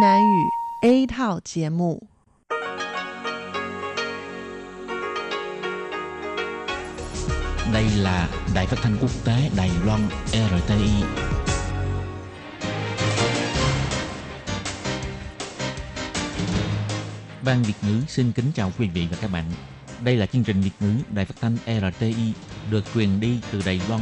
Nam ngữ A thảo节目. Đây là Đài Phát thanh Quốc tế Đài Loan RTI. Ban Việt ngữ xin kính chào quý vị và các bạn. Đây là chương trình Việt ngữ Đài Phát thanh RTI được truyền đi từ Đài Loan.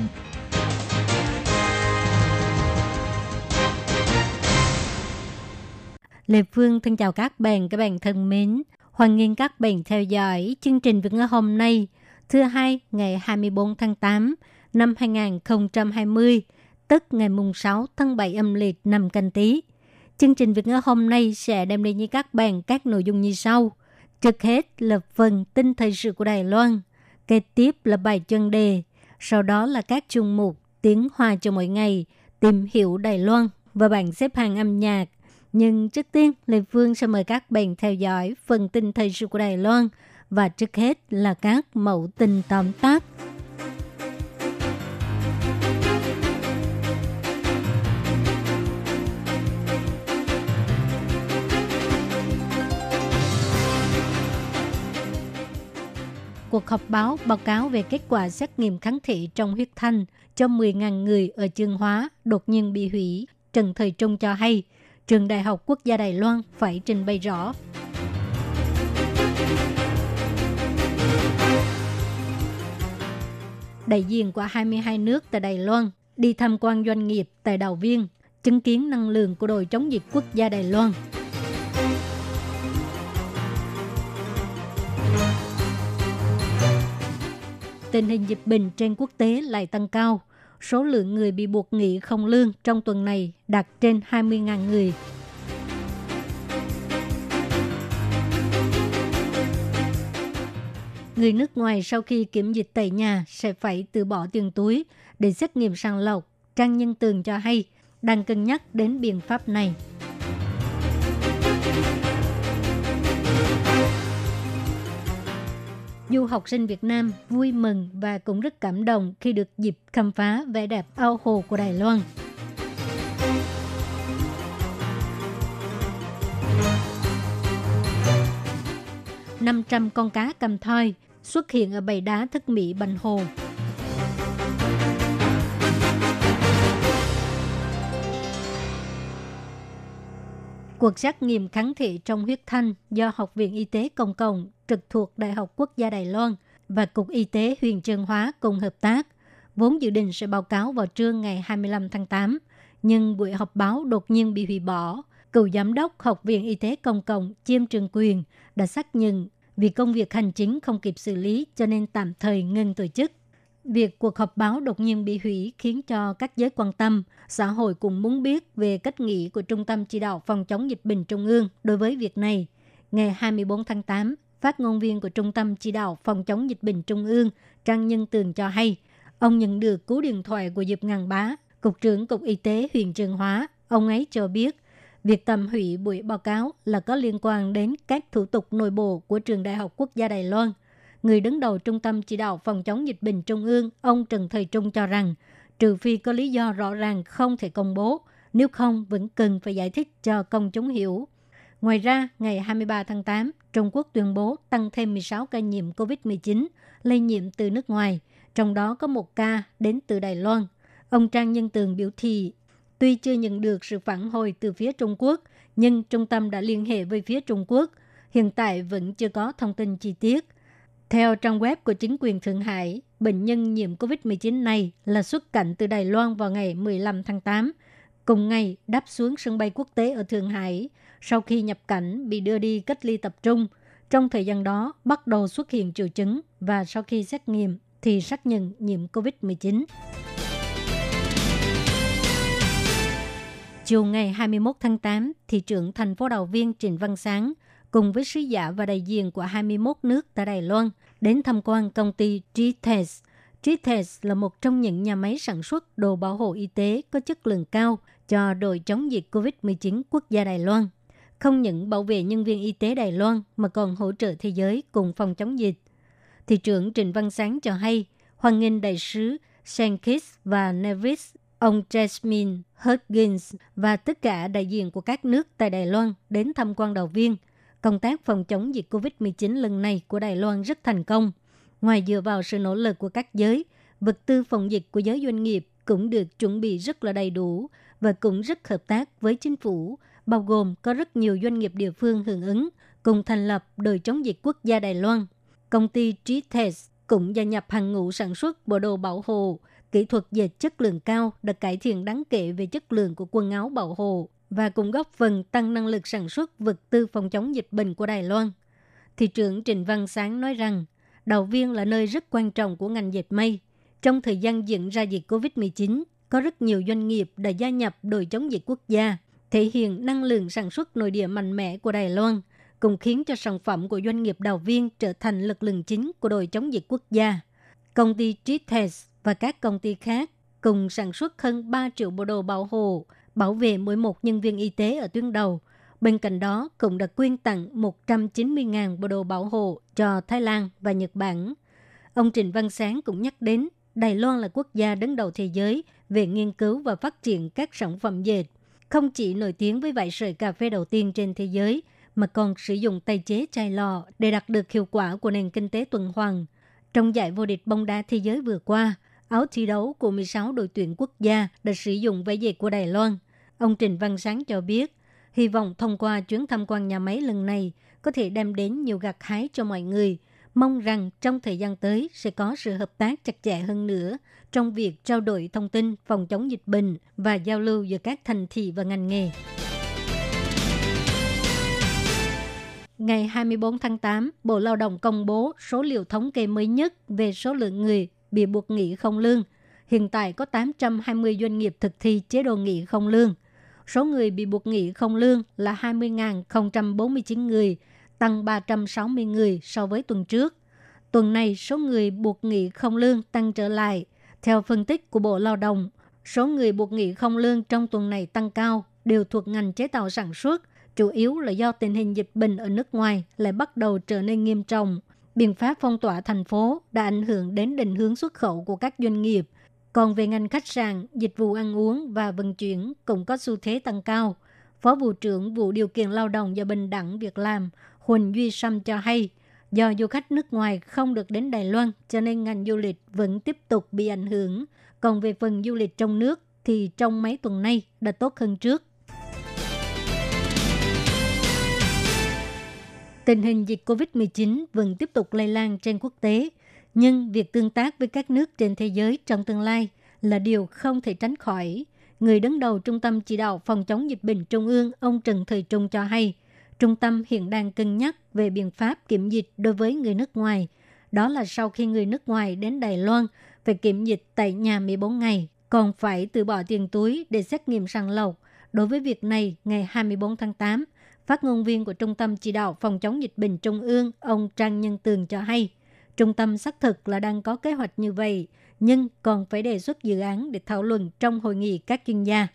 Lê Phương thân chào các bạn thân mến. Hoan nghênh các bạn theo dõi chương trình Việt ngữ hôm nay, thứ hai ngày 24 tháng 8 năm 2020, tức ngày mùng 6 tháng 7 âm lịch năm Canh Tý. Chương trình Việt ngữ hôm nay sẽ đem đến với các bạn các nội dung như sau. Trước hết là phần tin thời sự của Đài Loan, kế tiếp là bài chuyên đề, sau đó là các chuyên mục tiếng Hoa cho mỗi ngày, tìm hiểu Đài Loan và bảng xếp hạng âm nhạc. Nhưng trước tiên, Lê Phương sẽ mời các bạn theo dõi phần tin thời sự của Đài Loan và trước hết là các mẫu tin tóm tắt. Cuộc họp báo báo cáo về kết quả xét nghiệm kháng thể trong huyết thanh cho 10.000 người ở Chương Hóa đột nhiên bị hủy. Trần Thời Trung cho hay, Trường Đại học Quốc gia Đài Loan phải trình bày rõ. Đại diện của 22 nước tại Đài Loan đi tham quan doanh nghiệp tại Đào Viên, chứng kiến năng lượng của đội chống dịch quốc gia Đài Loan. Tình hình dịch bệnh trên quốc tế lại tăng cao. Số lượng người bị buộc nghỉ không lương trong tuần này đạt trên 20.000 người. Người nước ngoài sau khi kiểm dịch tại nhà sẽ phải từ bỏ tiền túi để xét nghiệm sàng lọc. Trần Nhân Tường cho hay đang cân nhắc đến biện pháp này. Du học sinh Việt Nam vui mừng và cũng rất cảm động khi được dịp khám phá vẻ đẹp ao hồ của Đài Loan. Năm 500 con cá cầm thoi xuất hiện ở bãi đá Thất Mỹ Bành Hồ. Cuộc xét nghiệm kháng thể trong huyết thanh do Học viện Y tế Công cộng trực thuộc Đại học Quốc gia Đài Loan và Cục Y tế huyện Chương Hóa cùng hợp tác, vốn dự định sẽ báo cáo vào trưa ngày 25 tháng 8, nhưng buổi họp báo đột nhiên bị hủy bỏ. Cựu Giám đốc Học viện Y tế Công cộng Chiêm Trường Quyền đã xác nhận vì công việc hành chính không kịp xử lý cho nên tạm thời ngừng tổ chức. Việc cuộc họp báo đột nhiên bị hủy khiến cho các giới quan tâm, xã hội cũng muốn biết về cách nghĩ của Trung tâm Chỉ đạo Phòng chống dịch bệnh Trung ương đối với việc này. Ngày 24 tháng 8, phát ngôn viên của Trung tâm Chỉ đạo Phòng chống dịch bệnh Trung ương Trần Nhân Tường cho hay, ông nhận được cú điện thoại của Diệp Ngàn Bá, Cục trưởng Cục Y tế huyện Chương Hóa. Ông ấy cho biết, việc tạm hủy buổi báo cáo là có liên quan đến các thủ tục nội bộ của Trường Đại học Quốc gia Đài Loan. Người đứng đầu Trung tâm Chỉ đạo Phòng chống dịch bệnh Trung ương, ông Trần Thời Trung cho rằng, trừ phi có lý do rõ ràng không thể công bố, nếu không vẫn cần phải giải thích cho công chúng hiểu. Ngoài ra, ngày 23 tháng 8, Trung Quốc tuyên bố tăng thêm 16 ca nhiễm COVID-19 lây nhiễm từ nước ngoài, trong đó có 1 ca đến từ Đài Loan. Ông Trang Nhân Tường biểu thị, tuy chưa nhận được sự phản hồi từ phía Trung Quốc, nhưng trung tâm đã liên hệ với phía Trung Quốc. Hiện tại vẫn chưa có thông tin chi tiết. Theo trang web của chính quyền Thượng Hải, bệnh nhân nhiễm COVID-19 này là xuất cảnh từ Đài Loan vào ngày 15 tháng 8, cùng ngày đáp xuống sân bay quốc tế ở Thượng Hải. Sau khi nhập cảnh, bị đưa đi cách ly tập trung. Trong thời gian đó, bắt đầu xuất hiện triệu chứng và sau khi xét nghiệm thì xác nhận nhiễm COVID-19. Chiều ngày 21 tháng 8, thị trưởng thành phố Đào Viên Trịnh Văn Sáng cùng với sứ giả và đại diện của 21 nước tại Đài Loan đến tham quan công ty Gtest. Gtest là một trong những nhà máy sản xuất đồ bảo hộ y tế có chất lượng cao cho đội chống dịch COVID-19 quốc gia Đài Loan. Không những bảo vệ nhân viên y tế Đài Loan mà còn hỗ trợ thế giới cùng phòng chống dịch. Thị trưởng Trịnh Văn Sáng cho hay, hoan nghênh đại sứ Shankis và Nevis Ông Jasmine Huggins và tất cả đại diện của các nước tại Đài Loan đến tham quan đầu viên. Công tác phòng chống dịch COVID-19 lần này của Đài Loan rất thành công. Ngoài dựa vào sự nỗ lực của các giới, vật tư phòng dịch của giới doanh nghiệp cũng được chuẩn bị rất là đầy đủ và cũng rất hợp tác với chính phủ, bao gồm có rất nhiều doanh nghiệp địa phương hưởng ứng, cùng thành lập đội chống dịch quốc gia Đài Loan. Công ty Gtest cũng gia nhập hàng ngũ sản xuất bộ đồ bảo hộ, kỹ thuật dệt chất lượng cao đã cải thiện đáng kể về chất lượng của quần áo bảo hộ và cũng góp phần tăng năng lực sản xuất vật tư phòng chống dịch bệnh của Đài Loan. Thị trưởng Trịnh Văn Sáng nói rằng, Đào Viên là nơi rất quan trọng của ngành dệt may. Trong thời gian diễn ra dịch COVID-19, có rất nhiều doanh nghiệp đã gia nhập đội chống dịch quốc gia, thể hiện năng lượng sản xuất nội địa mạnh mẽ của Đài Loan, cùng khiến cho sản phẩm của doanh nghiệp Đào Viên trở thành lực lượng chính của đội chống dịch quốc gia. Công ty Tri-Tech và các công ty khác cùng sản xuất hơn 3 triệu bộ đồ bảo hộ, bảo vệ mỗi một nhân viên y tế ở tuyến đầu. Bên cạnh đó, cũng đã quyên tặng 190.000 bộ đồ bảo hộ cho Thái Lan và Nhật Bản. Ông Trịnh Văn Sáng cũng nhắc đến, Đài Loan là quốc gia đứng đầu thế giới về nghiên cứu và phát triển các sản phẩm dệt. Không chỉ nổi tiếng với vải sợi cà phê đầu tiên trên thế giới, mà còn sử dụng tái chế chai lọ để đạt được hiệu quả của nền kinh tế tuần hoàn. Trong giải vô địch bóng đá thế giới vừa qua, áo thi đấu của 16 đội tuyển quốc gia đã sử dụng vải dệt của Đài Loan. Ông Trịnh Văn Sáng cho biết, hy vọng thông qua chuyến tham quan nhà máy lần này có thể đem đến nhiều gặt hái cho mọi người. Mong rằng trong thời gian tới sẽ có sự hợp tác chặt chẽ hơn nữa trong việc trao đổi thông tin phòng chống dịch bệnh và giao lưu giữa các thành thị và ngành nghề. Ngày 24 tháng 8, Bộ Lao động công bố số liệu thống kê mới nhất về số lượng người bị buộc nghỉ không lương. Hiện tại có 820 doanh nghiệp thực thi chế độ nghỉ không lương. Số người bị buộc nghỉ không lương là 20.049 người, tăng 360 người so với tuần trước. Tuần này, số người buộc nghỉ không lương tăng trở lại. Theo phân tích của Bộ Lao động, số người buộc nghỉ không lương trong tuần này tăng cao đều thuộc ngành chế tạo sản xuất, chủ yếu là do tình hình dịch bệnh ở nước ngoài lại bắt đầu trở nên nghiêm trọng. Biện pháp phong tỏa thành phố đã ảnh hưởng đến định hướng xuất khẩu của các doanh nghiệp. Còn về ngành khách sạn, dịch vụ ăn uống và vận chuyển cũng có xu thế tăng cao. Phó Vụ trưởng Vụ Điều kiện Lao động và Bình đẳng Việc làm Huỳnh Duy Sâm cho hay, do du khách nước ngoài không được đến Đài Loan cho nên ngành du lịch vẫn tiếp tục bị ảnh hưởng. Còn về phần du lịch trong nước thì trong mấy tuần nay đã tốt hơn trước. Tình hình dịch COVID-19 vẫn tiếp tục lây lan trên quốc tế, nhưng việc tương tác với các nước trên thế giới trong tương lai là điều không thể tránh khỏi. Người đứng đầu Trung tâm Chỉ đạo Phòng chống dịch bệnh Trung ương, ông Trần Thời Trung cho hay, Trung tâm hiện đang cân nhắc về biện pháp kiểm dịch đối với người nước ngoài. Đó là sau khi người nước ngoài đến Đài Loan, phải kiểm dịch tại nhà 14 ngày, còn phải từ bỏ tiền túi để xét nghiệm sàng lọc. Đối với việc này, ngày 24 tháng 8, phát ngôn viên của Trung tâm Chỉ đạo Phòng chống dịch bệnh Trung ương, ông Trần Nhân Tường cho hay, Trung tâm xác thực là đang có kế hoạch như vậy, nhưng còn phải đề xuất dự án để thảo luận trong hội nghị các chuyên gia.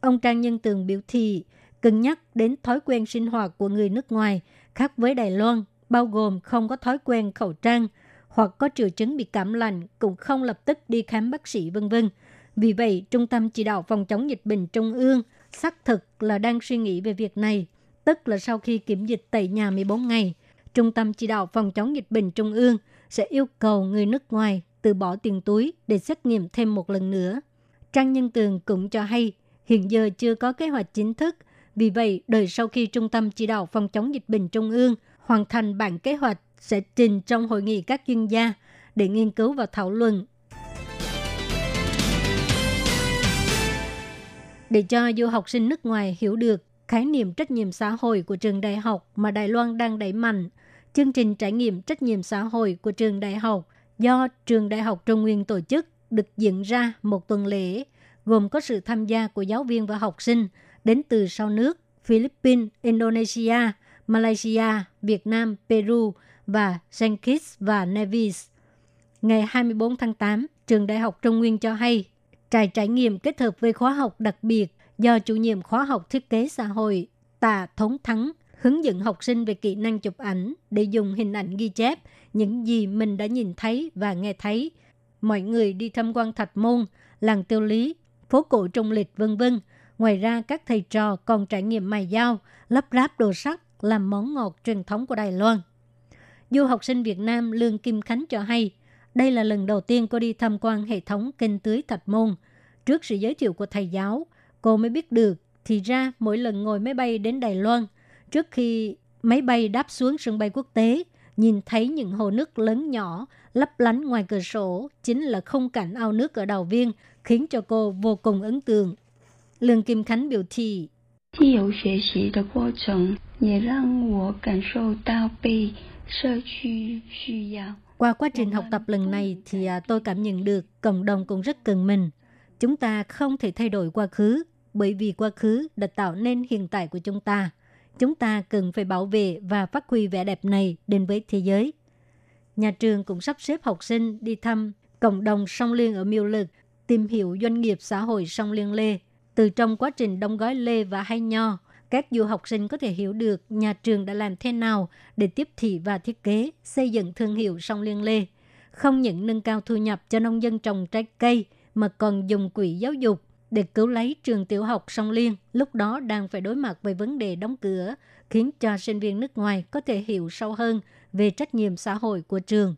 Ông Trần Nhân Tường biểu thị, cân nhắc đến thói quen sinh hoạt của người nước ngoài khác với Đài Loan, bao gồm không có thói quen khẩu trang hoặc có triệu chứng bị cảm lạnh cũng không lập tức đi khám bác sĩ v.v. Vì vậy, Trung tâm Chỉ đạo Phòng chống dịch bệnh Trung ương xác thực là đang suy nghĩ về việc này, tức là sau khi kiểm dịch tại nhà 14 ngày, Trung tâm Chỉ đạo Phòng chống dịch bệnh Trung ương sẽ yêu cầu người nước ngoài từ bỏ tiền túi để xét nghiệm thêm một lần nữa. Trang Nhân Tường cũng cho hay, hiện giờ chưa có kế hoạch chính thức, vì vậy đợi sau khi Trung tâm Chỉ đạo Phòng chống dịch bệnh Trung ương hoàn thành bản kế hoạch sẽ trình trong hội nghị các chuyên gia để nghiên cứu và thảo luận. Để cho du học sinh nước ngoài hiểu được khái niệm trách nhiệm xã hội của trường đại học mà Đài Loan đang đẩy mạnh, chương trình trải nghiệm trách nhiệm xã hội của trường đại học do Trường Đại học Trung Nguyên tổ chức được diễn ra một tuần lễ, gồm có sự tham gia của giáo viên và học sinh đến từ 6 nước Philippines, Indonesia, Malaysia, Việt Nam, Peru và Sankis và Nevis. Ngày 24 tháng 8, Trường Đại học Trung Nguyên cho hay, trải nghiệm kết hợp với khóa học đặc biệt do chủ nhiệm khóa học thiết kế xã hội Tạ Thống Thắng hướng dẫn học sinh về kỹ năng chụp ảnh để dùng hình ảnh ghi chép những gì mình đã nhìn thấy và nghe thấy. Mọi người đi tham quan Thạch Môn, làng Tiêu Lý, phố cổ trùng lịch v.v. Ngoài ra, các thầy trò còn trải nghiệm mài dao, lắp ráp đồ sắt làm món ngọt truyền thống của Đài Loan. Du học sinh Việt Nam Lương Kim Khánh cho hay, đây là lần đầu tiên cô đi tham quan hệ thống kênh tưới Thạch Môn. Trước sự giới thiệu của thầy giáo, cô mới biết được, thì ra mỗi lần ngồi máy bay đến Đài Loan, trước khi máy bay đáp xuống sân bay quốc tế, nhìn thấy những hồ nước lớn nhỏ lấp lánh ngoài cửa sổ chính là không cảnh ao nước ở Đào Viên, khiến cho cô vô cùng ấn tượng. Lương Kim Khánh biểu thị, qua quá trình học tập lần này thì tôi cảm nhận được cộng đồng cũng rất cần mình. Chúng ta không thể thay đổi quá khứ, bởi vì quá khứ đã tạo nên hiện tại của chúng ta. Chúng ta cần phải bảo vệ và phát huy vẻ đẹp này đến với thế giới. Nhà trường cũng sắp xếp học sinh đi thăm cộng đồng Song Liên ở Miêu Lực, tìm hiểu doanh nghiệp xã hội Song Liên Lê. Từ trong quá trình đóng gói lê và hay nho, các du học sinh có thể hiểu được nhà trường đã làm thế nào để tiếp thị và thiết kế, xây dựng thương hiệu Song Liên Lê. Không những nâng cao thu nhập cho nông dân trồng trái cây, mà còn dùng quỹ giáo dục để cứu lấy trường tiểu học Song Liên, lúc đó đang phải đối mặt với vấn đề đóng cửa, khiến cho sinh viên nước ngoài có thể hiểu sâu hơn về trách nhiệm xã hội của trường.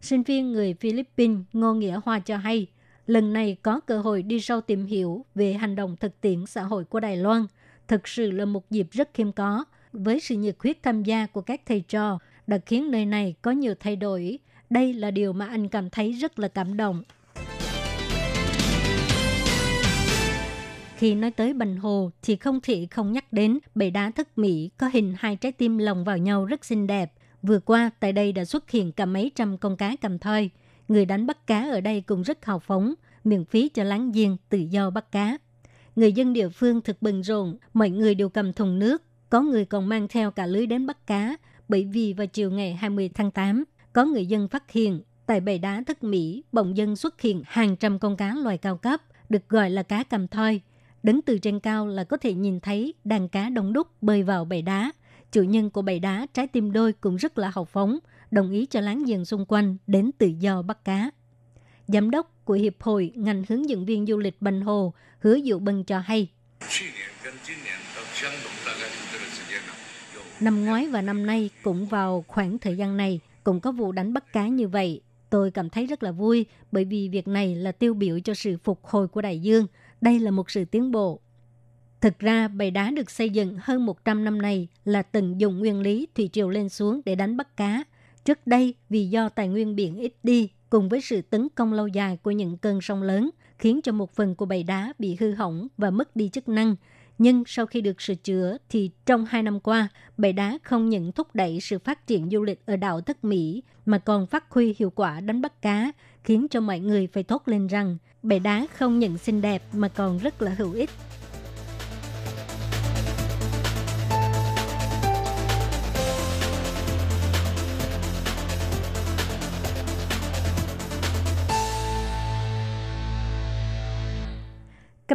Sinh viên người Philippines Ngô Nghĩa Hoa cho hay, lần này có cơ hội đi sâu tìm hiểu về hành động thực tiễn xã hội của Đài Loan, thực sự là một dịp rất hiếm có. Với sự nhiệt huyết tham gia của các thầy trò đã khiến nơi này có nhiều thay đổi. Đây là điều mà anh cảm thấy rất là cảm động. Khi nói tới Bành Hồ thì không thể không nhắc đến bệ đá thất mỹ có hình hai trái tim lồng vào nhau rất xinh đẹp. Vừa qua, tại đây đã xuất hiện cả mấy trăm con cá cầm thoi. Người đánh bắt cá ở đây cũng rất hào phóng, miễn phí cho láng giềng tự do bắt cá. Người dân địa phương thực bận rộn, mọi người đều cầm thùng nước, có người còn mang theo cả lưới đến bắt cá, bởi vì vào chiều ngày 20 tháng 8, có người dân phát hiện tại bãi đá Thất Mỹ bỗng dưng xuất hiện hàng trăm con cá loài cao cấp, được gọi là cá cầm thoi. Đứng từ trên cao là có thể nhìn thấy đàn cá đông đúc bơi vào bãi đá. Chủ nhân của bãi đá trái tim đôi cũng rất là hào phóng, đồng ý cho láng giềng xung quanh đến tự do bắt cá. Giám đốc của Hiệp hội ngành hướng dẫn viên du lịch Bành Hồ Hứa Diệu Bân cho hay, năm ngoái và năm nay cũng vào khoảng thời gian này cũng có vụ đánh bắt cá như vậy. Tôi cảm thấy rất là vui, bởi vì việc này là tiêu biểu cho sự phục hồi của đại dương. Đây là một sự tiến bộ. Thực ra, bãi đá được xây dựng hơn 100 năm nay là tận dụng nguyên lý thủy triều lên xuống để đánh bắt cá. Trước đây, vì do tài nguyên biển ít đi, cùng với sự tấn công lâu dài của những cơn sóng lớn, khiến cho một phần của bãi đá bị hư hỏng và mất đi chức năng. Nhưng sau khi được sửa chữa, thì trong 2 năm qua, bãi đá không những thúc đẩy sự phát triển du lịch ở đảo Thất Mỹ, mà còn phát huy hiệu quả đánh bắt cá, khiến cho mọi người phải thốt lên rằng bãi đá không những xinh đẹp mà còn rất là hữu ích. Các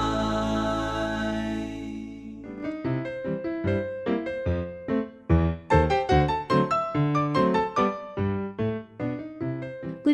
Quý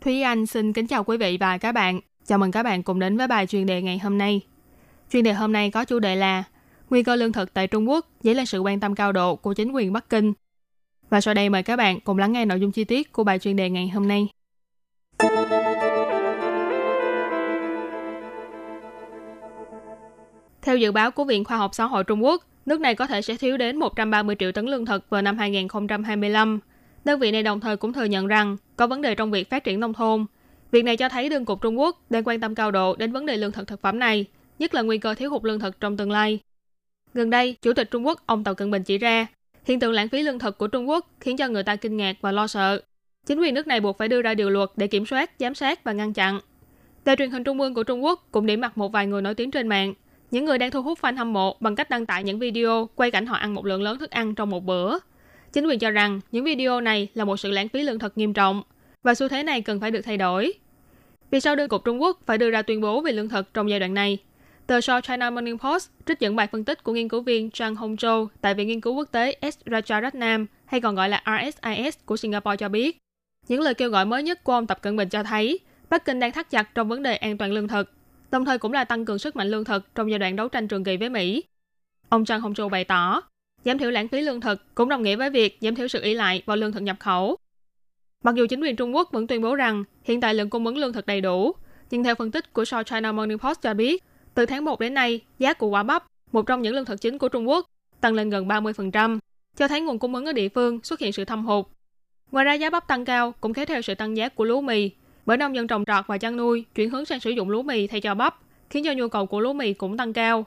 Thúy Anh xin kính chào quý vị và các bạn. Chào mừng các bạn cùng đến với bài chuyên đề ngày hôm nay. Chuyên đề hôm nay có chủ đề là Nguy cơ lương thực tại Trung Quốc dấy lên sự quan tâm cao độ của chính quyền Bắc Kinh. Và sau đây mời các bạn cùng lắng nghe nội dung chi tiết của bài chuyên đề ngày hôm nay. Theo dự báo của Viện Khoa học Xã hội Trung Quốc, nước này có thể sẽ thiếu đến 130 triệu tấn lương thực vào năm 2025. Đơn vị này đồng thời cũng thừa nhận rằng có vấn đề trong việc phát triển nông thôn. Việc này cho thấy đương cục Trung Quốc đang quan tâm cao độ đến vấn đề lương thực thực phẩm này, nhất là nguy cơ thiếu hụt lương thực trong tương lai. Gần đây, Chủ tịch Trung Quốc ông Tập Cận Bình chỉ ra, hiện tượng lãng phí lương thực của Trung Quốc khiến cho người ta kinh ngạc và lo sợ. Chính quyền nước này buộc phải đưa ra điều luật để kiểm soát, giám sát và ngăn chặn. Đài truyền hình trung ương của Trung Quốc cũng điểm mặt một vài người nổi tiếng trên mạng. Những người đang thu hút fan hâm mộ bằng cách đăng tải những video quay cảnh họ ăn một lượng lớn thức ăn trong một bữa. Chính quyền cho rằng những video này là một sự lãng phí lương thực nghiêm trọng và xu thế này cần phải được thay đổi. Vì sao đương cục Trung Quốc phải đưa ra tuyên bố về lương thực trong giai đoạn này? Tờ South China Morning Post trích dẫn bài phân tích của nghiên cứu viên Zhang Hongzhou tại Viện Nghiên cứu Quốc tế S. Rajaratnam, hay còn gọi là RSIS của Singapore cho biết, những lời kêu gọi mới nhất của ông Tập Cận Bình cho thấy Bắc Kinh đang thắt chặt trong vấn đề an toàn lương thực, đồng thời cũng là tăng cường sức mạnh lương thực trong giai đoạn đấu tranh trường kỳ với Mỹ. Ông Zhang Hongzhou bày tỏ, giảm thiểu lãng phí lương thực cũng đồng nghĩa với việc giảm thiểu sự ỷ lại vào lương thực nhập khẩu. Mặc dù chính quyền Trung Quốc vẫn tuyên bố rằng hiện tại lượng cung ứng lương thực đầy đủ, nhưng theo phân tích của South China Morning Post cho biết, từ tháng 1 đến nay, giá của quả bắp, một trong những lương thực chính của Trung Quốc, tăng lên gần 30%, cho thấy nguồn cung ứng ở địa phương xuất hiện sự thâm hụt. Ngoài ra, giá bắp tăng cao cũng kéo theo sự tăng giá của lúa mì, bởi nông dân trồng trọt và chăn nuôi chuyển hướng sang sử dụng lúa mì thay cho bắp, khiến cho nhu cầu của lúa mì cũng tăng cao.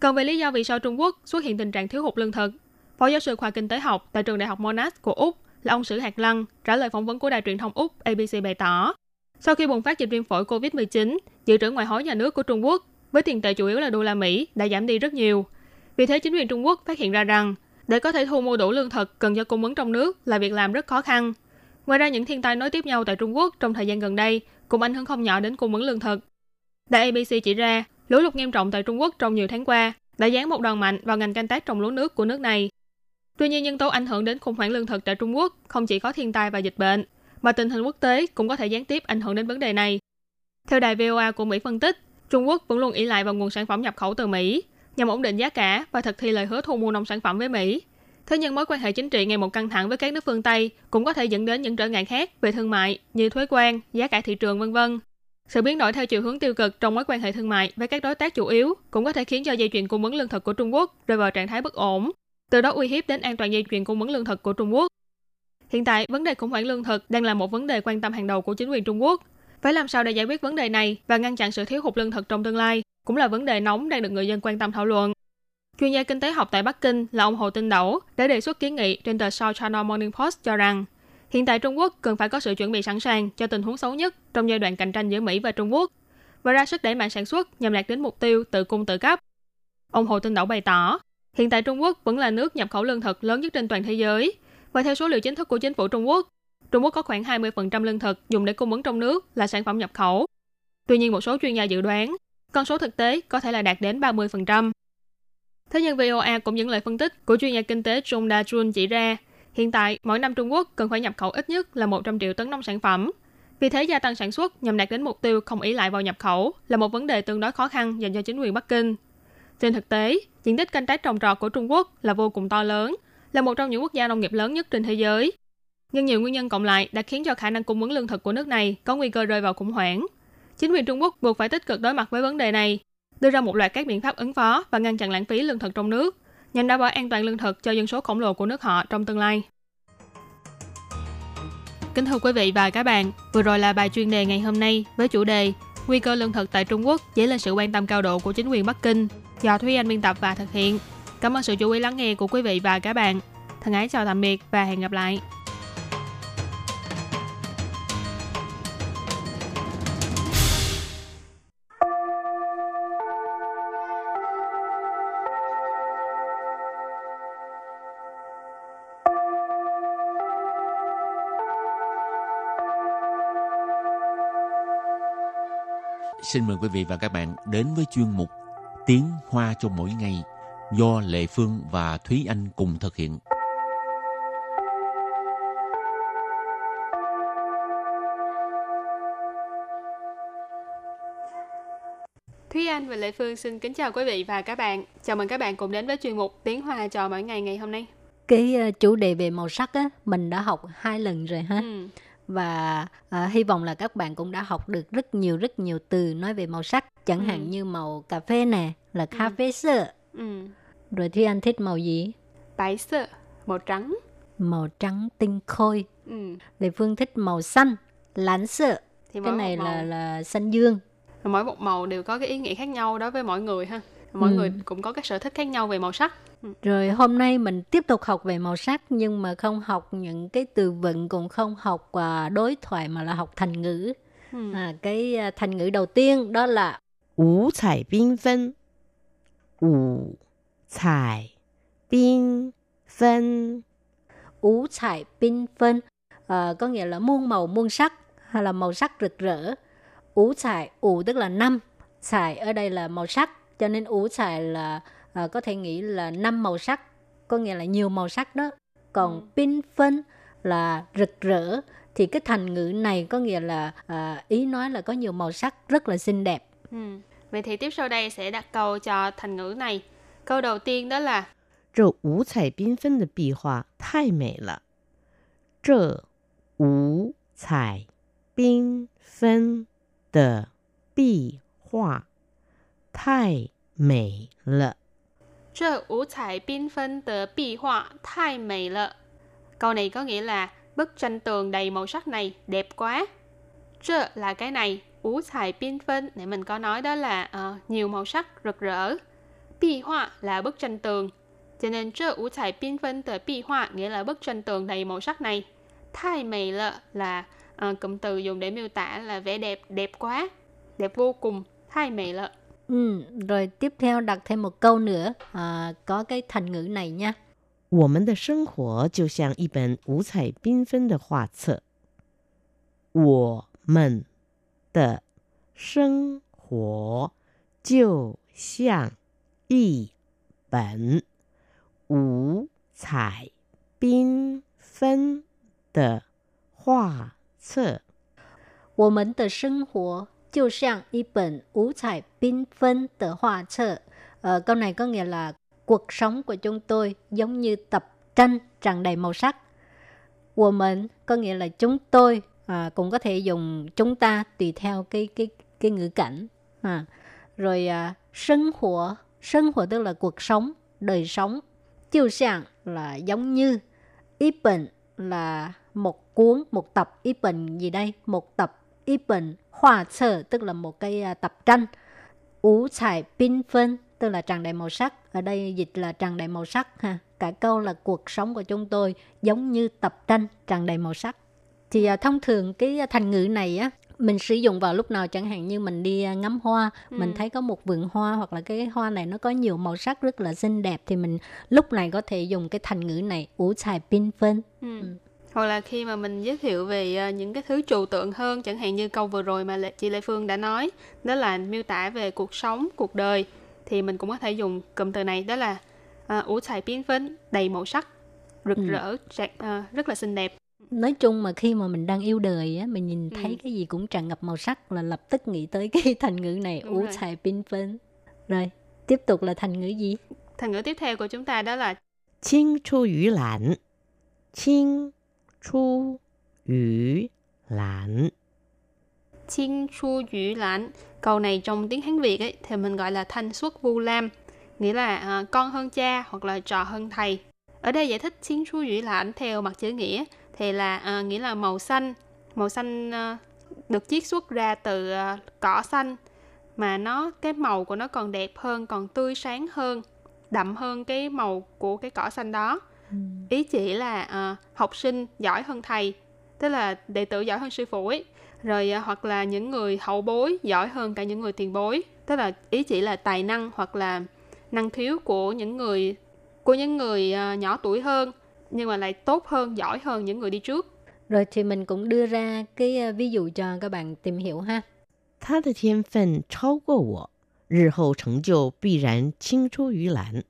Còn về lý do vì sao Trung Quốc xuất hiện tình trạng thiếu hụt lương thực, Phó giáo sư khoa kinh tế học tại trường Đại học Monash của Úc là ông Sử Hạt Lăng trả lời phỏng vấn của đài truyền thông Úc ABC bày tỏ, sau khi bùng phát dịch viêm phổi COVID-19, dự trữ ngoại hối nhà nước của Trung Quốc với tiền tệ chủ yếu là đô la Mỹ đã giảm đi rất nhiều. Vì thế, chính quyền Trung Quốc phát hiện ra rằng để có thể thu mua đủ lương thực cần do cung ứng trong nước là việc làm rất khó khăn. Ngoài ra, những thiên tai nối tiếp nhau tại Trung Quốc trong thời gian gần đây cũng ảnh hưởng không nhỏ đến cung ứng lương thực. Đài ABC chỉ ra, lũ lụt nghiêm trọng tại Trung Quốc trong nhiều tháng qua đã giáng một đòn mạnh vào ngành canh tác trồng lúa nước của nước này. Tuy nhiên, nhân tố ảnh hưởng đến khủng hoảng lương thực tại Trung Quốc không chỉ có thiên tai và dịch bệnh, mà tình hình quốc tế cũng có thể gián tiếp ảnh hưởng đến vấn đề này. Theo đài VOA của Mỹ phân tích, Trung Quốc vẫn luôn ỷ lại vào nguồn sản phẩm nhập khẩu từ Mỹ nhằm ổn định giá cả và thực thi lời hứa thu mua nông sản phẩm với Mỹ. Thế nhưng mối quan hệ chính trị ngày một căng thẳng với các nước phương Tây cũng có thể dẫn đến những trở ngại khác về thương mại như thuế quan, giá cả thị trường, v.v. Sự biến đổi theo chiều hướng tiêu cực trong mối quan hệ thương mại với các đối tác chủ yếu cũng có thể khiến cho dây chuyền cung ứng lương thực của Trung Quốc rơi vào trạng thái bất ổn, từ đó uy hiếp đến an toàn dây chuyền cung ứng lương thực của Trung Quốc. Hiện tại, vấn đề khủng hoảng lương thực đang là một vấn đề quan tâm hàng đầu của chính quyền Trung Quốc. Phải làm sao để giải quyết vấn đề này và ngăn chặn sự thiếu hụt lương thực trong tương lai cũng là vấn đề nóng đang được người dân quan tâm thảo luận. Chuyên gia kinh tế học tại Bắc Kinh là ông Hồ Tinh Đẩu đã đề xuất kiến nghị trên tờ South China Morning Post cho rằng hiện tại Trung Quốc cần phải có sự chuẩn bị sẵn sàng cho tình huống xấu nhất trong giai đoạn cạnh tranh giữa Mỹ và Trung Quốc và ra sức đẩy mạnh sản xuất nhằm đạt đến mục tiêu tự cung tự cấp. Ông Hồ Tinh Đẩu bày tỏ, hiện tại Trung Quốc vẫn là nước nhập khẩu lương thực lớn nhất trên toàn thế giới và theo số liệu chính thức của chính phủ Trung Quốc có khoảng 20% lương thực dùng để cung ứng trong nước là sản phẩm nhập khẩu. Tuy nhiên, một số chuyên gia dự đoán, con số thực tế có thể là đạt đến 30%. Thế nhưng VOA cũng những lời phân tích của chuyên gia kinh tế Chung Da Jun chỉ ra, hiện tại mỗi năm Trung Quốc cần phải nhập khẩu ít nhất là 100 triệu tấn nông sản phẩm. Vì thế, gia tăng sản xuất nhằm đạt đến mục tiêu không ỷ lại vào nhập khẩu là một vấn đề tương đối khó khăn dành cho chính quyền Bắc Kinh. Trên thực tế, diện tích canh tác trồng trọt của Trung Quốc là vô cùng to lớn, là một trong những quốc gia nông nghiệp lớn nhất trên thế giới. Nhưng nhiều nguyên nhân cộng lại đã khiến cho khả năng cung ứng lương thực của nước này có nguy cơ rơi vào khủng hoảng. Chính quyền Trung Quốc buộc phải tích cực đối mặt với vấn đề này, đưa ra một loạt các biện pháp ứng phó và ngăn chặn lãng phí lương thực trong nước, nhằm đảm bảo an toàn lương thực cho dân số khổng lồ của nước họ trong tương lai. Kính thưa quý vị và các bạn, vừa rồi là bài chuyên đề ngày hôm nay với chủ đề Nguy cơ lương thực tại Trung Quốc dấy lên sự quan tâm cao độ của chính quyền Bắc Kinh, do Thúy Anh biên tập và thực hiện. Cảm ơn sự chú ý lắng nghe của quý vị và các bạn. Thân ái chào tạm biệt và hẹn gặp lại. Xin mời quý vị và các bạn đến với chuyên mục Tiếng Hoa cho mỗi ngày do Lê Phương và Thúy Anh cùng thực hiện. Thúy Anh và Lê Phương xin kính chào quý vị và các bạn. Chào mừng các bạn cùng đến với chuyên mục Tiếng Hoa cho mỗi ngày ngày hôm nay. Cái chủ đề về màu sắc á, mình đã học 2 lần rồi ha. Và hy vọng là các bạn cũng đã học được rất nhiều từ nói về màu sắc. Chẳng hạn như màu cà phê nè, là cà phê sơ. Rồi Thúy Anh thích màu gì? Bái sơ, màu trắng. Màu trắng tinh khôi. Lê Phương thích màu xanh, lán sơ. Thì cái này là xanh dương. Mỗi một màu đều có cái ý nghĩa khác nhau đối với mọi người ha. Mọi người cũng có các sở thích khác nhau về màu sắc. Rồi hôm nay mình tiếp tục học về màu sắc, nhưng mà không học những cái từ vựng, cũng không học đối thoại, mà là học thành ngữ. Cái thành ngữ đầu tiên đó là ngũ thải binh phân. Ngũ thải binh phân. Ngũ thải binh phân có nghĩa là muôn màu muôn sắc, hay là màu sắc rực rỡ. Ngũ thải, ngũ tức là 5, thải ở đây là màu sắc, cho nên ngũ thải là có thể nghĩ là 5 màu sắc, có nghĩa là nhiều màu sắc đó. Còn binh phân là rực rỡ, thì cái thành ngữ này có nghĩa là ý nói là có nhiều màu sắc, rất là xinh đẹp. Vậy thì tiếp sau đây sẽ đặt câu cho thành ngữ này. Câu đầu tiên đó là 这五彩缤纷的壁画太美了。 这五彩缤纷的壁画太美了. Câu này có nghĩa là bức tranh tường đầy màu sắc này đẹp quá. Trơ là cái này, ngũ thải bin phân nãy mình có nói đó là nhiều màu sắc rực rỡ. Bi hoa là bức tranh tường, cho nên trơ ngũ thải bin phân từ bi hoa nghĩa là bức tranh tường đầy màu sắc này. Thai mày lợ là cụm từ dùng để miêu tả là vẻ đẹp, đẹp quá, đẹp vô cùng. Thai mày lợ. Rồi tiếp theo đặt thêm một câu nữa, có cái thành ngữ này nha. 我们的生活就像一本五彩缤纷的画册。Câu này có nghĩa là cuộc sống của chúng tôi giống như tập tranh tràn đầy màu sắc. Của mình có nghĩa là chúng tôi, cũng có thể dùng chúng ta tùy theo cái ngữ cảnh. Rồi sinh hoạt tức là cuộc sống, đời sống. Chiêu sàng là giống như, ý bình là một cuốn, một tập. Ý bình gì đây? Một tập. Ý bình hoa sơ tức là một cái tập tranh. Ngũ thải binh phân tức là tràn đầy màu sắc, ở đây dịch là tràn đầy màu sắc ha. Cả câu là cuộc sống của chúng tôi giống như tập tranh tràn đầy màu sắc. Thì thông thường cái thành ngữ này á, mình sử dụng vào lúc nào, chẳng hạn như mình đi ngắm hoa, mình thấy có một vườn hoa hoặc là cái hoa này nó có nhiều màu sắc rất là xinh đẹp, thì mình lúc này có thể dùng cái thành ngữ này, ngũ thải binh phân. Hoặc là khi mà mình giới thiệu về những cái thứ trừu tượng hơn, chẳng hạn như câu vừa rồi mà chị Lê Phương đã nói, đó là miêu tả về cuộc sống, cuộc đời, thì mình cũng có thể dùng cụm từ này, đó là ngũ thải binh phân, đầy màu sắc, rực rỡ, rất là xinh đẹp. Nói chung mà khi mà mình đang yêu đời á, mình nhìn thấy cái gì cũng tràn ngập màu sắc là lập tức nghĩ tới cái thành ngữ này, ngũ thải binh phân. Rồi, tiếp tục là thành ngữ gì? Thành ngữ tiếp theo của chúng ta đó là Chinh chu yu lãn. Chinh chu yu lãn. Chinh chu yu lãn. Câu này trong tiếng Hán Việt ấy, thì mình gọi là thanh xuất vu lam, nghĩa là con hơn cha hoặc là trò hơn thầy. Ở đây giải thích chinh chu yu lãn theo mặt chữ nghĩa thì là nghĩa là màu xanh. Màu xanh được chiết xuất ra từ cỏ xanh, mà cái màu của nó còn đẹp hơn, còn tươi sáng hơn, đậm hơn cái màu của cái cỏ xanh đó. Ý chỉ là học sinh giỏi hơn thầy, tức là đệ tử giỏi hơn sư phụ ấy. Rồi hoặc là những người hậu bối giỏi hơn cả những người tiền bối, tức là ý chỉ là tài năng hoặc là năng khiếu của những người nhỏ tuổi hơn, nhưng mà lại tốt hơn, giỏi hơn những người đi trước. Rồi thì mình cũng đưa ra cái ví dụ cho các bạn tìm hiểu ha. 他的天分超过我，日后成就必然青出于蓝。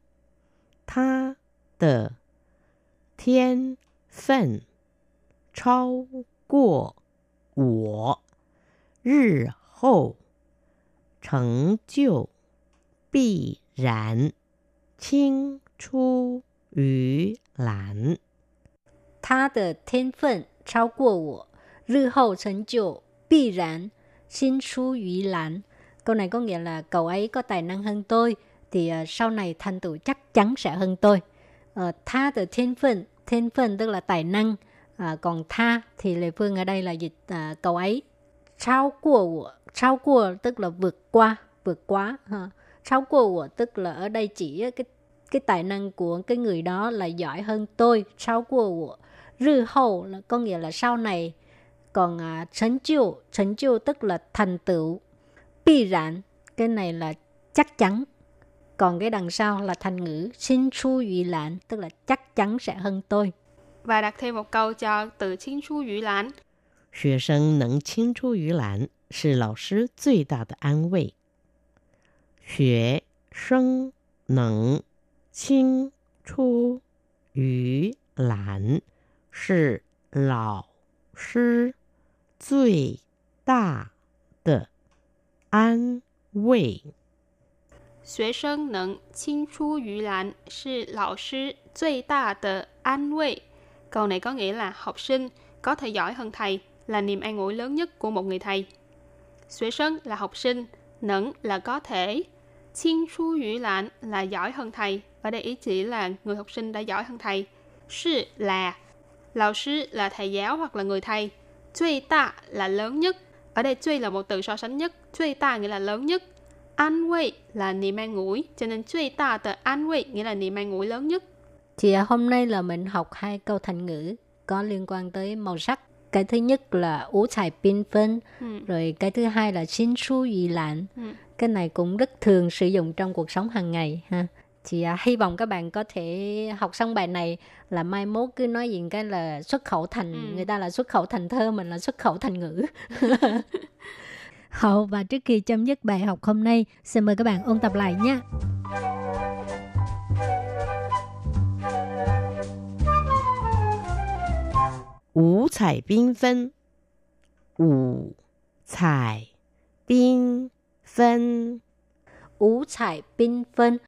他的天分超过我，日后成就必然青出于蓝。他的天分超过我，日后成就必然青出于蓝. Câu này có nghĩa là cậu ấy có tài năng hơn tôi thì sau này thành tựu chắc chắn sẽ hơn tôi. Tha từ thiên phân tức là tài năng, còn tha thì Lê Phương ở đây là dịch cậu ấy. Trao của tức là vượt quá. Trao của tức là ở đây chỉ cái tài năng của cái người đó là giỏi hơn tôi. Trao của rư hậu có nghĩa là sau này. Còn thành tựu tức là thành tựu. Bi rạn, cái này là chắc chắn. Còn cái đằng sau là thành ngữ xin xu yu lãn, tức là chắc chắn sẽ hơn tôi. Và đặt thêm một câu cho từ xin xu yu lãn. 学生能青出于蓝是老师最大的安慰. 学生能青出于蓝是老师最大的安慰. 学生能青出于蓝是老师最大的安慰. Câu này có nghĩa là học sinh có thể giỏi hơn thầy là niềm an ủi lớn nhất của một người thầy. 学生 là học sinh, 能 là có thể, 青出于蓝 là giỏi hơn thầy, và đây ý chỉ là người học sinh đã giỏi hơn thầy. 是 là, lão sư là thầy giáo hoặc là người thầy, 最大 là lớn nhất. Ở đây cui là một từ so sánh nhất, 最大 nghĩa là lớn nhất, an ủi là niềm an ủi, cho nên 最大的安慰 nghĩa là niềm an ủi lớn nhất. Thì hôm nay là mình học hai câu thành ngữ có liên quan tới màu sắc. Cái thứ nhất là ngũ thải biên phân, rồi cái thứ hai là xin xu ủy lãn. Cái này cũng rất thường sử dụng trong cuộc sống hàng ngày ha. Thì hy vọng các bạn có thể học xong bài này là mai mốt cứ nói những cái là xuất khẩu thành, người ta là xuất khẩu thành thơ, mình là xuất khẩu thành ngữ. Hậu và trước khi chấm dứt bài học hôm nay, xin mời các bạn ôn tập lại nha. Ngũ thải biên phân. Ngũ thải biên phân. Ngũ thải biên phân.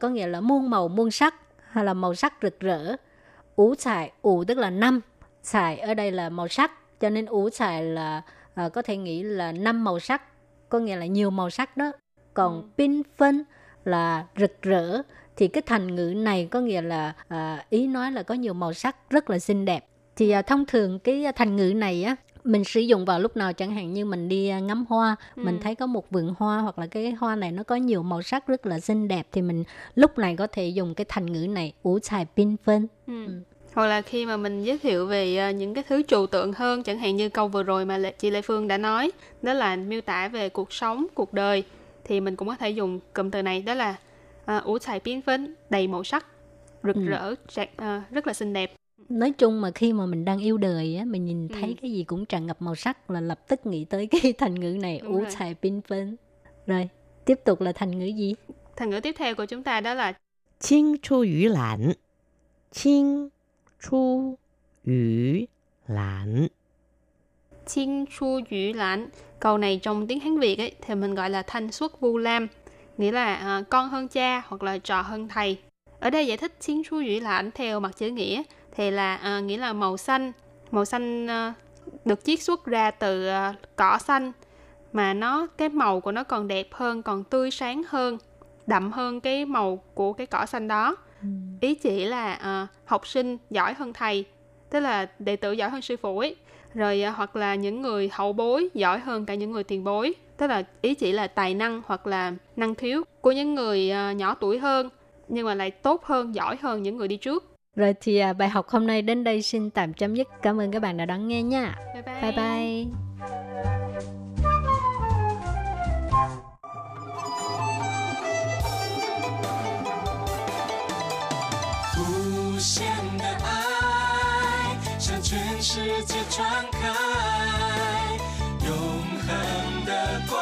Có nghĩa là muôn màu muôn sắc hay là màu sắc rực rỡ. Ngũ thải, ngũ tức là năm, thải ở đây là màu sắc, cho nên ngũ thải là có thể nghĩ là năm màu sắc, có nghĩa là nhiều màu sắc đó. Còn pin phân là rực rỡ, thì cái thành ngữ này có nghĩa là ý nói là có nhiều màu sắc rất là xinh đẹp. Thì thông thường cái thành ngữ này á, mình sử dụng vào lúc nào, chẳng hạn như mình đi ngắm hoa, mình thấy có một vườn hoa hoặc là cái hoa này nó có nhiều màu sắc rất là xinh đẹp, thì mình lúc này có thể dùng cái thành ngữ này, ngũ thải biên phân. Hoặc là khi mà mình giới thiệu về những cái thứ trừu tượng hơn, chẳng hạn như câu vừa rồi mà chị Lê Phương đã nói, đó là miêu tả về cuộc sống, cuộc đời, thì mình cũng có thể dùng cụm từ này, đó là ngũ thải biên phân, đầy màu sắc, rực rỡ, rất là xinh đẹp. Nói chung mà khi mà mình đang yêu đời á, mình nhìn thấy cái gì cũng tràn ngập màu sắc là lập tức nghĩ tới cái thành ngữ này, ngũ thải biên phân. Rồi, tiếp tục là thành ngữ gì? Thành ngữ tiếp theo của chúng ta đó là Chinh chu yu lãn. Chinh chu yu lãn. Chinh chu yu lãn. Câu này trong tiếng Hán Việt ấy, thì mình gọi là thanh xuất vu lam, nghĩa là con hơn cha hoặc là trò hơn thầy. Ở đây giải thích Chinh chu yu lãn theo mặt chữ nghĩa, thì là nghĩa là màu xanh. Màu xanh được chiết xuất ra từ cỏ xanh, mà cái màu của nó còn đẹp hơn, còn tươi sáng hơn, đậm hơn cái màu của cái cỏ xanh đó. Ý chỉ là học sinh giỏi hơn thầy, tức là đệ tử giỏi hơn sư phụ ấy. Rồi hoặc là những người hậu bối giỏi hơn cả những người tiền bối, tức là ý chỉ là tài năng hoặc là năng khiếu của những người nhỏ tuổi hơn, nhưng mà lại tốt hơn, giỏi hơn những người đi trước. Rồi thì bài học hôm nay đến đây xin tạm chấm dứt. Cảm ơn các bạn đã đón nghe nha. Bye bye. Bye bye.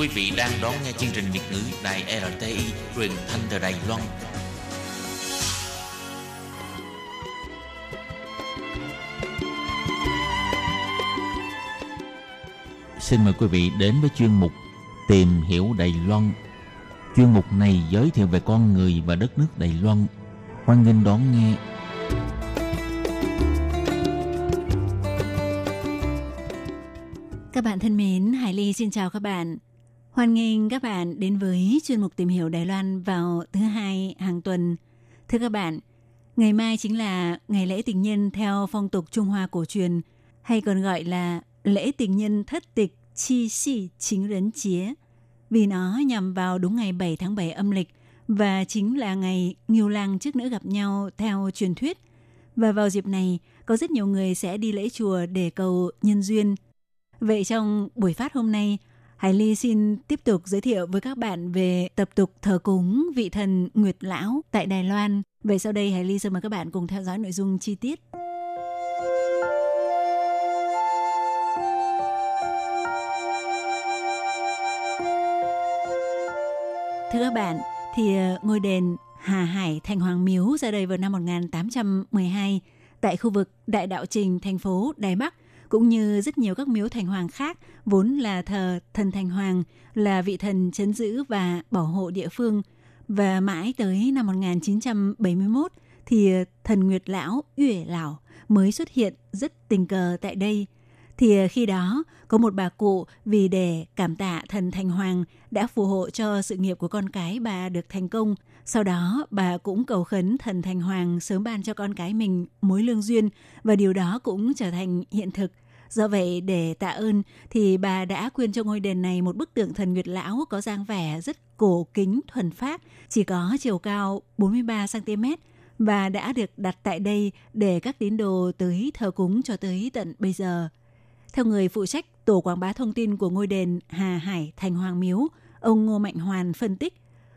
Quý vị đang đón nghe chương trình Việt ngữ Đài RTI truyền thanh từ Đài Loan. Xin mời quý vị đến với chuyên mục Tìm hiểu Đài Loan. Chuyên mục này giới thiệu về con người và đất nước Đài Loan. Hoan nghênh đón nghe. Các bạn thân mến, Hải Ly xin chào các bạn. Hoan nghênh các bạn đến với chuyên mục Tìm hiểu Đài Loan vào thứ hai hàng tuần. Thưa các bạn, ngày mai chính là ngày lễ tình nhân theo phong tục Trung Hoa cổ truyền, hay còn gọi là lễ tình nhân thất tịch Chi Xi Chính Rấn Chía, vì nó nhằm vào đúng ngày 7 tháng 7 âm lịch và chính là ngày Ngưu Lang chức nữ gặp nhau theo truyền thuyết. Và vào dịp này, có rất nhiều người sẽ đi lễ chùa để cầu nhân duyên. Vậy trong buổi phát hôm nay, Hải Ly xin tiếp tục giới thiệu với các bạn về tập tục thờ cúng vị thần Nguyệt Lão tại Đài Loan. Vậy sau đây Hải Ly xin mời các bạn cùng theo dõi nội dung chi tiết. Thưa các bạn, thì ngôi đền Hà Hải Thành Hoàng Miếu ra đời vào năm 1812 tại khu vực Đại Đạo Trình, thành phố Đài Bắc, cũng như rất nhiều các miếu thành hoàng khác vốn là thờ thần thành hoàng, là vị thần trấn giữ và bảo hộ địa phương. Và mãi tới năm 1971 thì thần Nguyệt Lão, Uể Lão mới xuất hiện rất tình cờ tại đây. Thì khi đó có một bà cụ vì để cảm tạ thần thành hoàng đã phù hộ cho sự nghiệp của con cái bà được thành công. Sau đó bà cũng cầu khấn thần thành hoàng sớm ban cho con cái mình mối lương duyên, và điều đó cũng trở thành hiện thực. Do vậy để tạ ơn thì bà đã quyên cho ngôi đền này một bức tượng thần Nguyệt Lão có dáng vẻ rất cổ kính thuần phác, chỉ có chiều cao 43cm, và đã được đặt tại đây để các tín đồ tới thờ cúng cho tới tận bây giờ. Theo người phụ trách tổ quảng bá thông tin của ngôi đền Hà Hải Thành Hoàng Miếu, ông Ngô Mạnh Hoàn phân tích,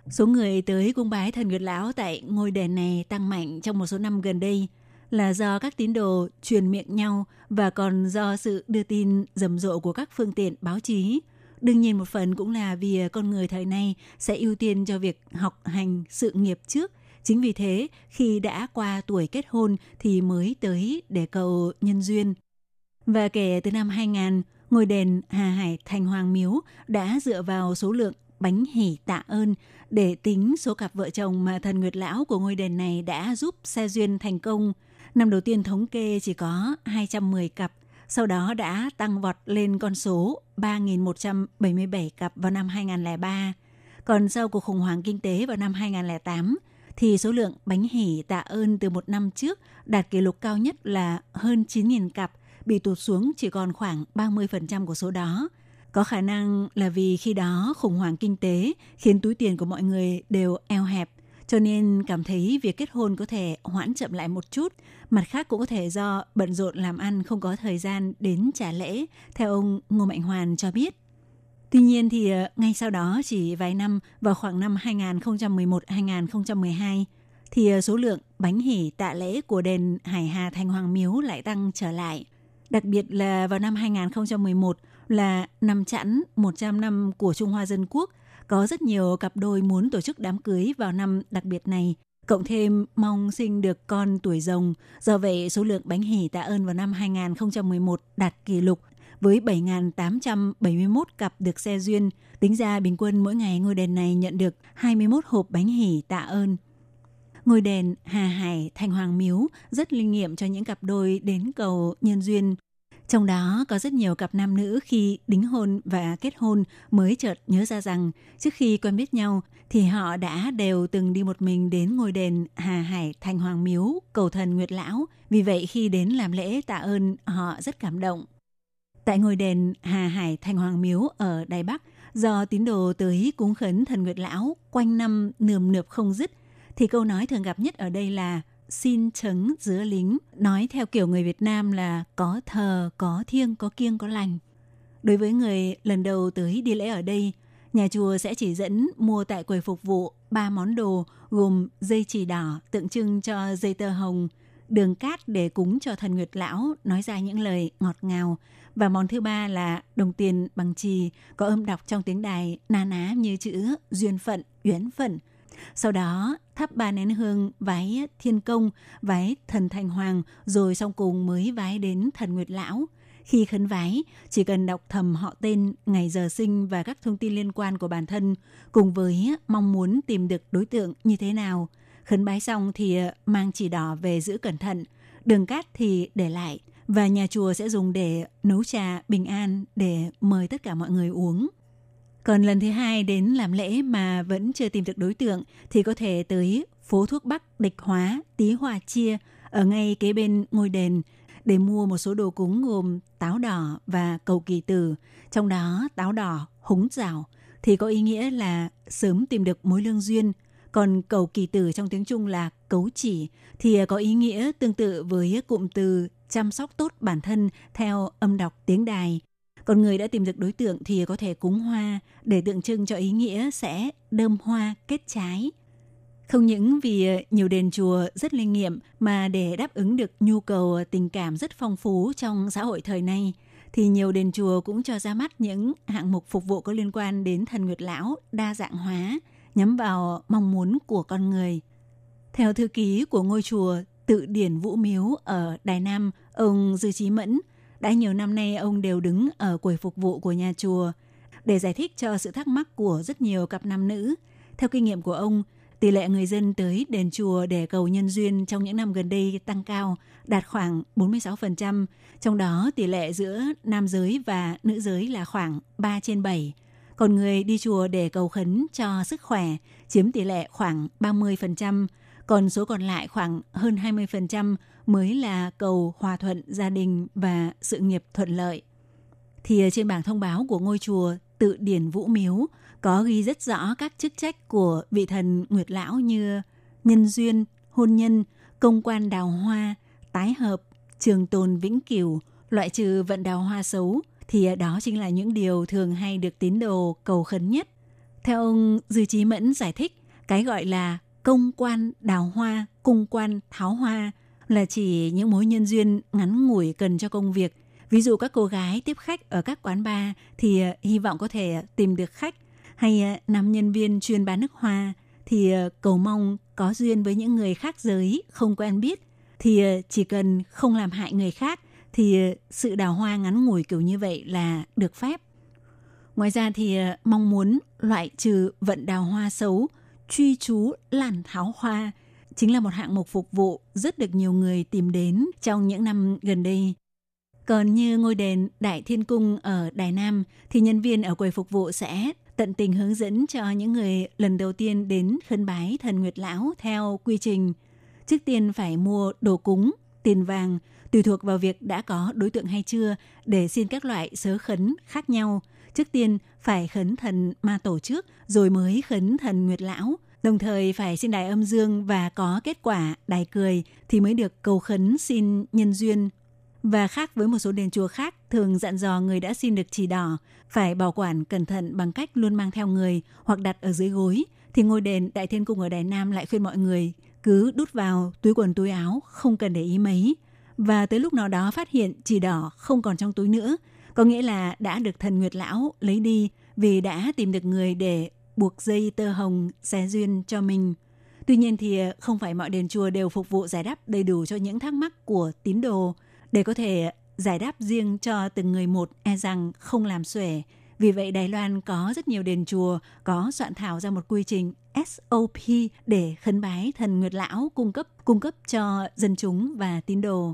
số người tới cung bái thần Nguyệt Lão tại ngôi đền này tăng mạnh trong một số năm gần đây là do các tín đồ truyền miệng nhau và còn do sự đưa tin rầm rộ của các phương tiện báo chí. Đương nhiên một phần cũng là vì con người thời nay sẽ ưu tiên cho việc học hành sự nghiệp trước. Chính vì thế, khi đã qua tuổi kết hôn thì mới tới để cầu nhân duyên. Và kể từ năm 2000, ngôi đền Hà Hải Thành Hoàng Miếu đã dựa vào số lượng bánh hỉ tạ ơn để tính số cặp vợ chồng mà thần Nguyệt Lão của ngôi đền này đã giúp xe duyên thành công. Năm đầu tiên thống kê chỉ có 210 cặp, sau đó đã tăng vọt lên con số 3.177 cặp vào năm 2003. Còn sau cuộc khủng hoảng kinh tế vào năm 2008, thì số lượng bánh hỉ tạ ơn từ một năm trước đạt kỷ lục cao nhất là hơn 9.000 cặp, bị tụt xuống chỉ còn khoảng 30% của số đó. Có khả năng là vì khi đó khủng hoảng kinh tế khiến túi tiền của mọi người đều eo hẹp, cho nên cảm thấy việc kết hôn có thể hoãn chậm lại một chút. Mặt khác cũng có thể do bận rộn làm ăn không có thời gian đến trả lễ, theo ông Ngô Mạnh Hoàn cho biết. Tuy nhiên thì ngay sau đó chỉ vài năm, vào khoảng năm 2011-2012, thì số lượng bánh hỉ tạ lễ của đền Hải Hà Thành Hoàng Miếu lại tăng trở lại. Đặc biệt là vào năm 2011 là năm Chẵn 100 năm của Trung Hoa Dân Quốc, có rất nhiều cặp đôi muốn tổ chức đám cưới vào năm đặc biệt này, cộng thêm mong sinh được con tuổi Rồng. Do vậy, số lượng bánh hỉ tạ ơn vào năm 2011 đạt kỷ lục với 7.871 cặp được xe duyên. Tính ra bình quân mỗi ngày ngôi đền này nhận được 21 hộp bánh hỉ tạ ơn. Ngôi đền Hà Hải Thành Hoàng Miếu rất linh nghiệm cho những cặp đôi đến cầu nhân duyên. Trong đó có rất nhiều cặp nam nữ khi đính hôn và kết hôn mới chợt nhớ ra rằng trước khi quen biết nhau thì họ đã đều từng đi một mình đến ngôi đền Hà Hải Thành Hoàng Miếu cầu thần Nguyệt Lão. Vì vậy khi đến làm lễ tạ ơn, họ rất cảm động. Tại ngôi đền Hà Hải Thành Hoàng Miếu ở Đài Bắc, do tín đồ tới cúng khấn thần Nguyệt Lão quanh năm nườm nượp không dứt, thì câu nói thường gặp nhất ở đây là xin trấn dứa lính, nói theo kiểu người Việt Nam là có thờ, có thiêng, có kiêng, có lành. Đối với người lần đầu tới đi lễ ở đây, nhà chùa sẽ chỉ dẫn mua tại quầy phục vụ 3 món đồ gồm dây chỉ đỏ tượng trưng cho dây tơ hồng, đường cát để cúng cho thần Nguyệt Lão nói ra những lời ngọt ngào. Và món thứ ba là đồng tiền bằng chì có âm đọc trong tiếng Đài na ná như chữ duyên phận, uyển phận. Sau đó thắp 3 nén hương vái Thiên Công, vái thần Thành Hoàng, rồi xong cùng mới vái đến thần Nguyệt Lão. Khi khấn vái, chỉ cần đọc thầm họ tên, ngày giờ sinh và các thông tin liên quan của bản thân, cùng với mong muốn tìm được đối tượng như thế nào. Khấn bái xong thì mang chỉ đỏ về giữ cẩn thận, đường cát thì để lại, và nhà chùa sẽ dùng để nấu trà bình an để mời tất cả mọi người uống. Còn lần thứ hai đến làm lễ mà vẫn chưa tìm được đối tượng thì có thể tới phố thuốc Bắc Địch Hóa, Tý Hòa Chia ở ngay kế bên ngôi đền để mua một số đồ cúng gồm táo đỏ và cầu kỳ tử. Trong đó táo đỏ húng rào thì có ý nghĩa là sớm tìm được mối lương duyên. Còn cầu kỳ tử trong tiếng Trung là cấu chỉ thì có ý nghĩa tương tự với cụm từ chăm sóc tốt bản thân theo âm đọc tiếng Đài. Còn người đã tìm được đối tượng thì có thể cúng hoa để tượng trưng cho ý nghĩa sẽ đơm hoa kết trái. Không những vì nhiều đền chùa rất linh nghiệm mà để đáp ứng được nhu cầu tình cảm rất phong phú trong xã hội thời nay, thì nhiều đền chùa cũng cho ra mắt những hạng mục phục vụ có liên quan đến thần Nguyệt Lão đa dạng hóa, nhắm vào mong muốn của con người. Theo thư ký của ngôi chùa Tự Điển Vũ Miếu ở Đài Nam, ông Dư Chí Mẫn, đã nhiều năm nay ông đều đứng ở quầy phục vụ của nhà chùa để giải thích cho sự thắc mắc của rất nhiều cặp nam nữ. Theo kinh nghiệm của ông, tỷ lệ người dân tới đền chùa để cầu nhân duyên trong những năm gần đây tăng cao, đạt khoảng 46%, trong đó tỷ lệ giữa nam giới và nữ giới là khoảng 3/7. Còn người đi chùa để cầu khấn cho sức khỏe chiếm tỷ lệ khoảng 30%, còn số còn lại khoảng hơn 20% mới là cầu hòa thuận gia đình và sự nghiệp thuận lợi. Thì trên bảng thông báo của ngôi chùa Tự Điển Vũ Miếu có ghi rất rõ các chức trách của vị thần Nguyệt Lão như nhân duyên, hôn nhân, công quan đào hoa, tái hợp, trường tồn vĩnh cửu, loại trừ vận đào hoa xấu, thì đó chính là những điều thường hay được tín đồ cầu khấn nhất. Theo ông Dư Chí Mẫn giải thích, cái gọi là công quan đào hoa, cung quan tháo hoa là chỉ những mối nhân duyên ngắn ngủi cần cho công việc. Ví dụ các cô gái tiếp khách ở các quán bar thì hy vọng có thể tìm được khách, hay nam nhân viên chuyên bán nước hoa thì cầu mong có duyên với những người khác giới không quen biết, thì chỉ cần không làm hại người khác thì sự đào hoa ngắn ngủi kiểu như vậy là được phép. Ngoài ra thì mong muốn loại trừ vận đào hoa xấu, truy chú làn tháo hoa chính là một hạng mục phục vụ rất được nhiều người tìm đến trong những năm gần đây. Còn như ngôi đền Đại Thiên Cung ở Đài Nam thì nhân viên ở quầy phục vụ sẽ tận tình hướng dẫn cho những người lần đầu tiên đến khấn bái thần Nguyệt Lão theo quy trình. Trước tiên phải mua đồ cúng, tiền vàng, tùy thuộc vào việc đã có đối tượng hay chưa, để xin các loại sớ khấn khác nhau. Trước tiên phải khấn thần Ma Tổ trước rồi mới khấn thần Nguyệt Lão. Đồng thời phải xin đài âm dương và có kết quả đài cười thì mới được cầu khấn xin nhân duyên. Và khác với một số đền chùa khác, thường dặn dò người đã xin được chỉ đỏ phải bảo quản cẩn thận bằng cách luôn mang theo người hoặc đặt ở dưới gối, thì ngôi đền Đại Thiên Cung ở Đài Nam lại khuyên mọi người cứ đút vào túi quần túi áo, không cần để ý mấy. Và tới lúc nào đó phát hiện chỉ đỏ không còn trong túi nữa, có nghĩa là đã được thần Nguyệt Lão lấy đi vì đã tìm được người để buộc dây tơ hồng xé duyên cho mình. Tuy nhiên thì không phải mọi đền chùa đều phục vụ giải đáp đầy đủ cho những thắc mắc của tín đồ. Để có thể giải đáp riêng cho từng người một e rằng không làm xuể. Vì vậy Đài Loan có rất nhiều đền chùa có soạn thảo ra một quy trình SOP để khấn bái thần Nguyệt Lão cung cấp cho dân chúng và tín đồ.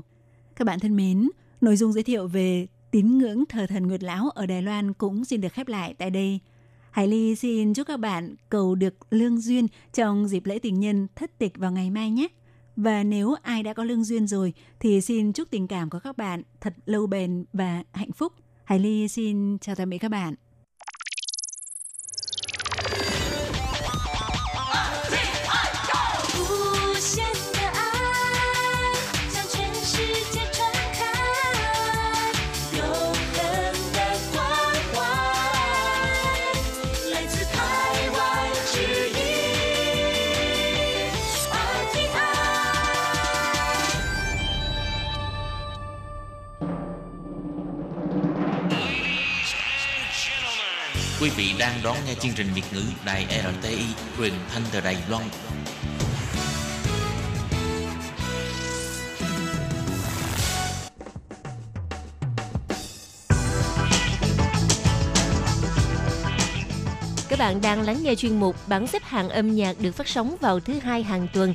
Các bạn thân mến, nội dung giới thiệu về tín ngưỡng thờ thần Nguyệt Lão ở Đài Loan cũng xin được khép lại tại đây. Hải Ly xin chúc các bạn cầu được lương duyên trong dịp lễ tình nhân thất tịch vào ngày mai nhé. Và nếu ai đã có lương duyên rồi thì xin chúc tình cảm của các bạn thật lâu bền và hạnh phúc. Hải Ly xin chào tạm biệt các bạn. Quý vị đang đón nghe chương trình Việt ngữ Đài RTI, truyền thanh từ Đài Loan. Các bạn đang lắng nghe chuyên mục bảng xếp hạng âm nhạc được phát sóng vào thứ Hai hàng tuần.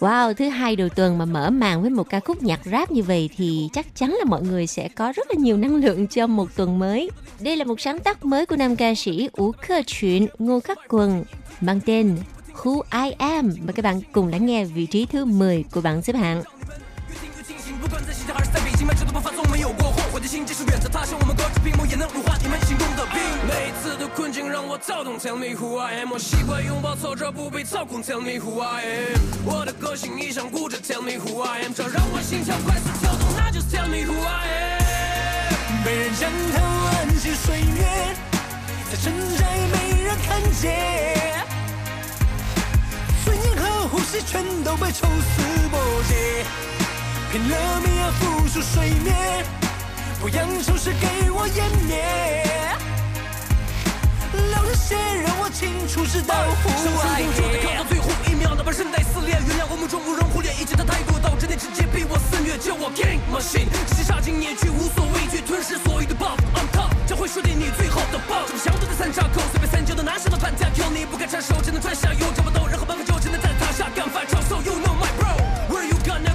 Wow, thứ Hai đầu tuần mà mở màn với một ca khúc nhạc rap như vậy thì chắc chắn là mọi người sẽ có rất là nhiều năng lượng cho một tuần mới. Đây là một sáng tác mới của nam ca sĩ Ú Khơ Chuyện Ngô Khắc Quân mang tên Who I Am. Mời các bạn cùng lắng nghe vị trí thứ 10 của bảng xếp hạng. Tell me who I am. 我习惯拥抱，凑着不必操控。 Tell me who I am. 我的个性一向固执。 Tell me who I am. 这让我心跳快速跳动。 那就 Tell me who I am. 被人将它惋惜岁月， 在深宅没人看见， 尊严和呼吸全都被抽丝剥茧， 拼了命要付出睡眠， 不让城市给我湮灭。 Where you gonna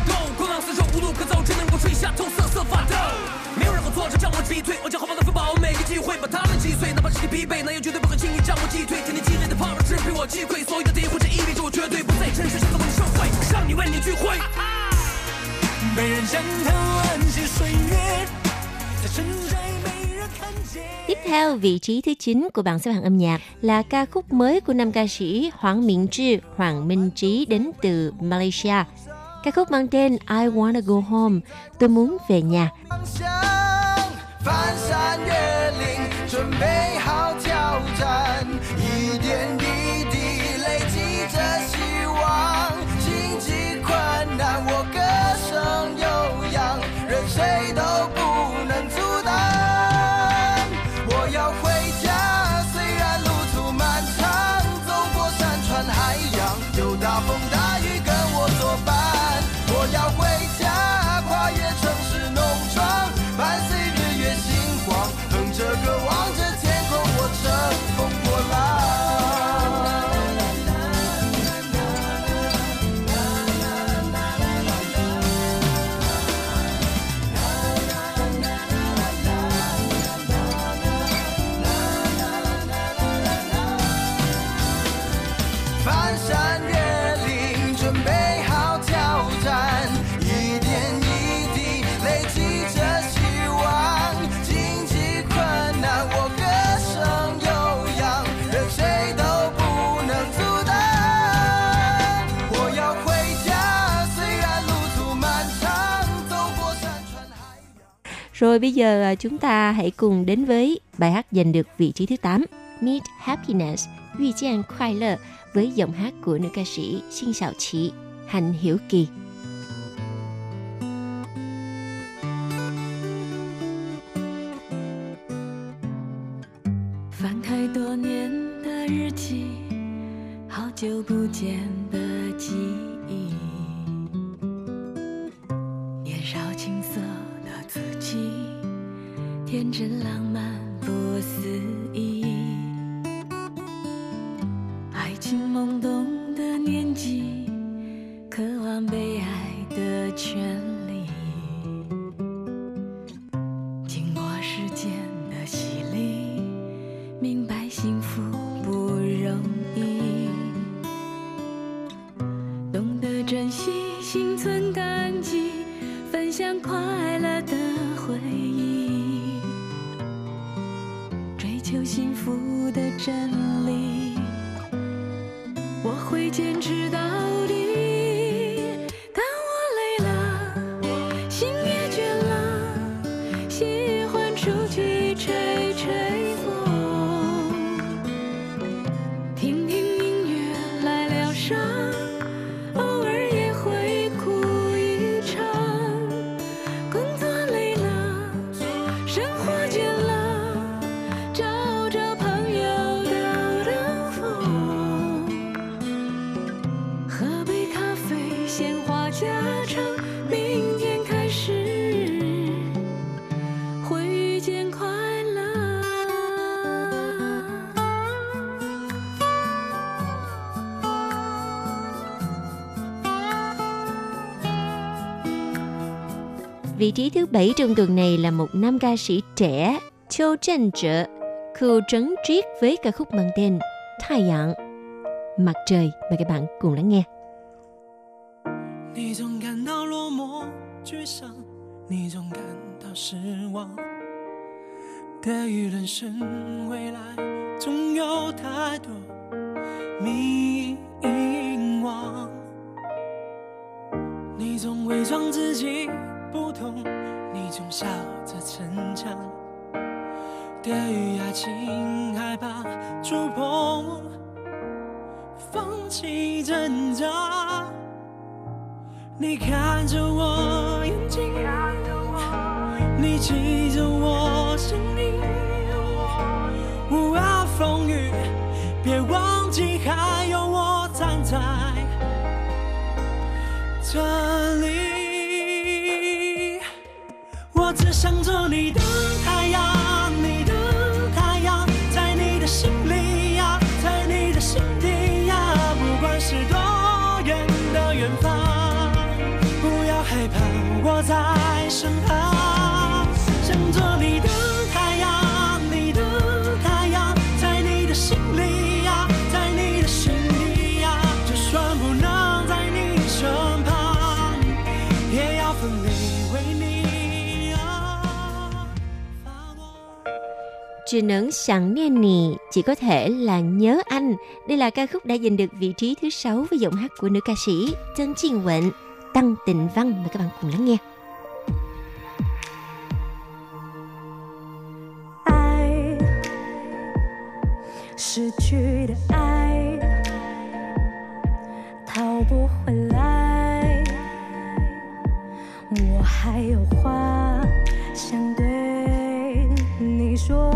go? 滚浪四周无路可走，只能够吹下，痛瑟瑟发抖。没有人和挫折将我击退，我将厚薄的分把握每个机会，把它们击碎。 tiếp theo, vị trí thứ 9 của bảng xếp hạng âm nhạc là ca khúc mới của nam ca sĩ Hoàng Minh Trí đến từ Malaysia. Ca khúc mang tên I Wanna Go Home, tôi muốn về nhà. Rồi bây giờ chúng ta hãy cùng đến với bài hát giành được vị trí thứ 8, Meet Happiness, Yu Jian Khoai Lơ, với giọng hát của nữ ca sĩ Xinh Sao Chị, Hành Hiểu Kỳ. Vị trí thứ 7 trong tuần này là một nam ca sĩ trẻ, Châu Trân Trợ, Khưu Trấn Triết với ca khúc mang tên Thái Dạng, Mặt Trời. Mời các bạn cùng lắng nghe. 你看着我眼睛，你记着我生命，无法风雨，别忘记还有我站在这里，我只想做你的 Chỉ nướng sẵn nên nì, chỉ có thể là nhớ anh. Đây là ca khúc đã giành được vị trí thứ 6 với giọng hát của nữ ca sĩ Tân Chiên Quệnh, Tăng Tình Văn. Mời các bạn cùng lắng nghe. Ai, 失去的爱, 逃不回来, 我还有话想对你说。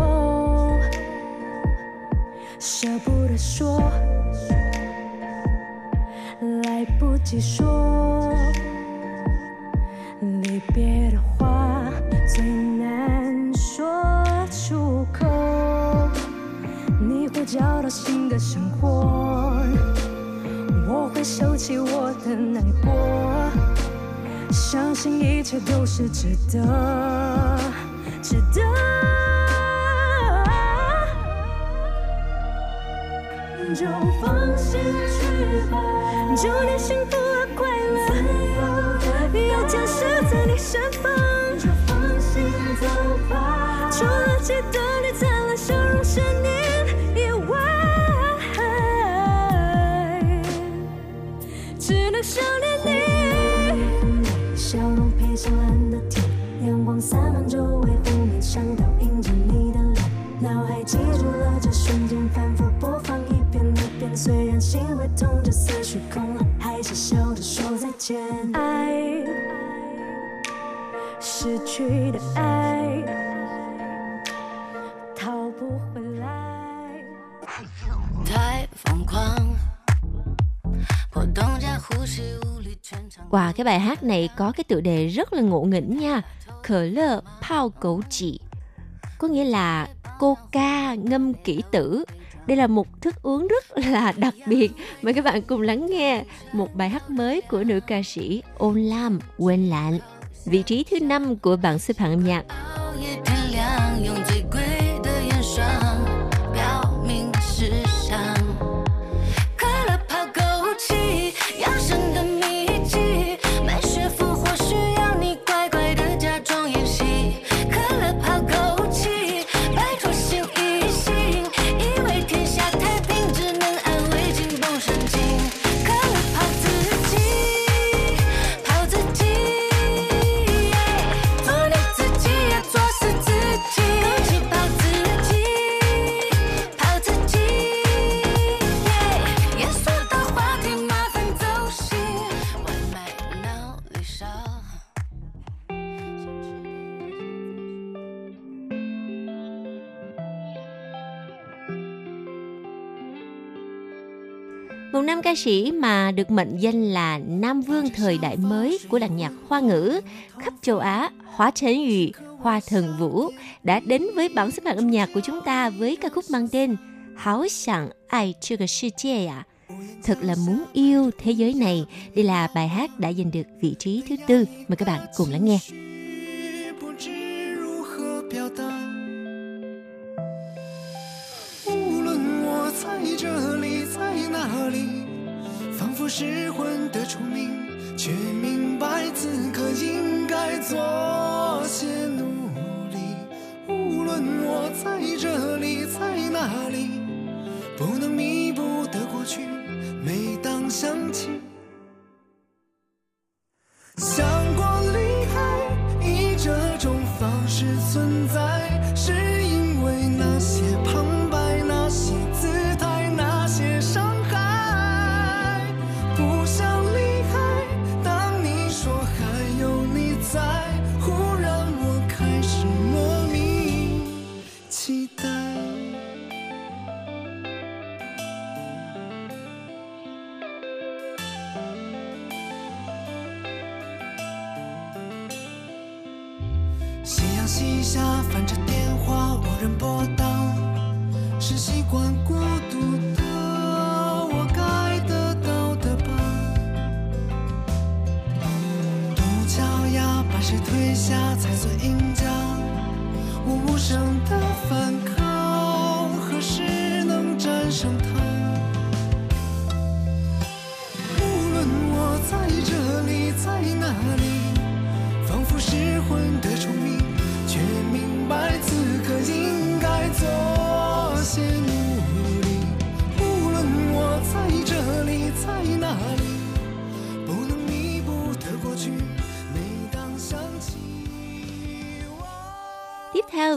舍不得说，来不及说，离别的话最难说出口。你会找到新的生活，我会收起我的难过，相信一切都是值得，值得。 就放心去吧，除了心不快乐，也将试着你身旁，除了记得你再来笑容是你，也忘记只能笑脸里笑容陪着我的天阳光洒满周围，后面伤到映着你的脸，脑海记住了这瞬间反复播放。 Qua cái bài hát này có cái tựa đề rất là ngộ nghĩnh nha, khờ lơ pao cẩu chỉ, có nghĩa là coca ngâm kỹ tử. Đây là một thức uống rất là đặc biệt. Mời các bạn cùng lắng nghe một bài hát mới của nữ ca sĩ Ôn Lam Quên Lạng. Vị trí thứ 5 của bảng xếp hạng âm nhạc. Một nam ca sĩ mà được mệnh danh là Nam Vương thời đại mới của làng nhạc Hoa ngữ khắp châu Á, Hóa Chén Yu, Hoa Thần Vũ, đã đến với bảng xếp hạng âm nhạc của chúng ta với ca khúc mang tên Háo Sẵn Ai Chưa Cái Sư Chê ạ. Thật là muốn yêu thế giới này. Đây là bài hát đã giành được vị trí thứ 4. Mời các bạn cùng lắng nghe. 这里在哪里，仿佛失魂的虫鸣，却明白此刻应该做些努力。无论我在这里在哪里，不能弥补的过去，每当想起，想过离开，以这种方式存在，是因为那些旁。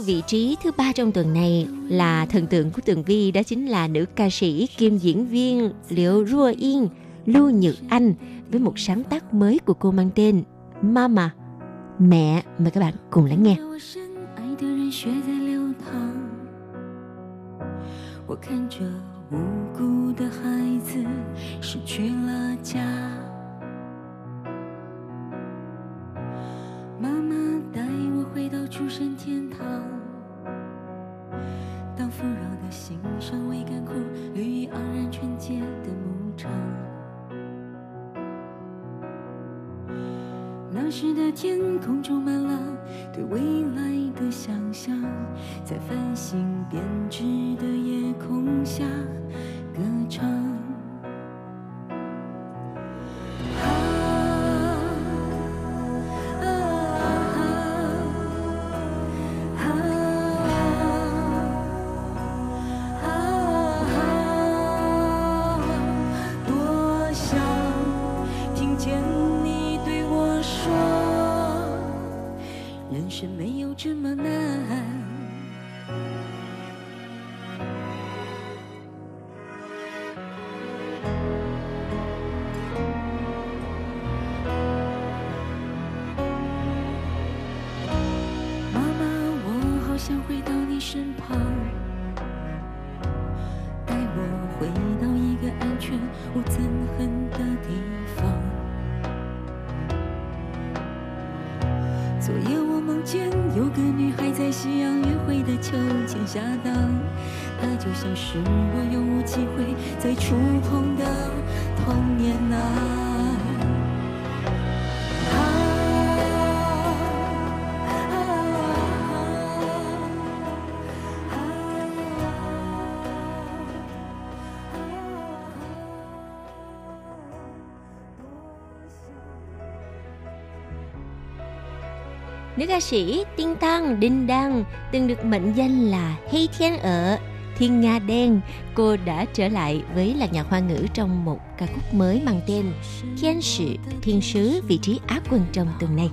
Vị trí thứ 3 trong tuần này là thần tượng của Tường Vi, đó chính là nữ ca sĩ kiêm diễn viên Liễu Rua Yên, Lưu Nhược Anh, với một sáng tác mới của cô mang tên Mama, mẹ. Mời các bạn cùng lắng nghe. Nữ ca sĩ Tinh Tăng Đinh Đăng từng được mệnh danh là Hei Thiên ở Thiên Nga Đen. Cô đã trở lại với làng nhạc Hoa ngữ trong một ca khúc mới mang tên Thiên Sứ, Thiên Sứ, vị trí á quân trong tuần này.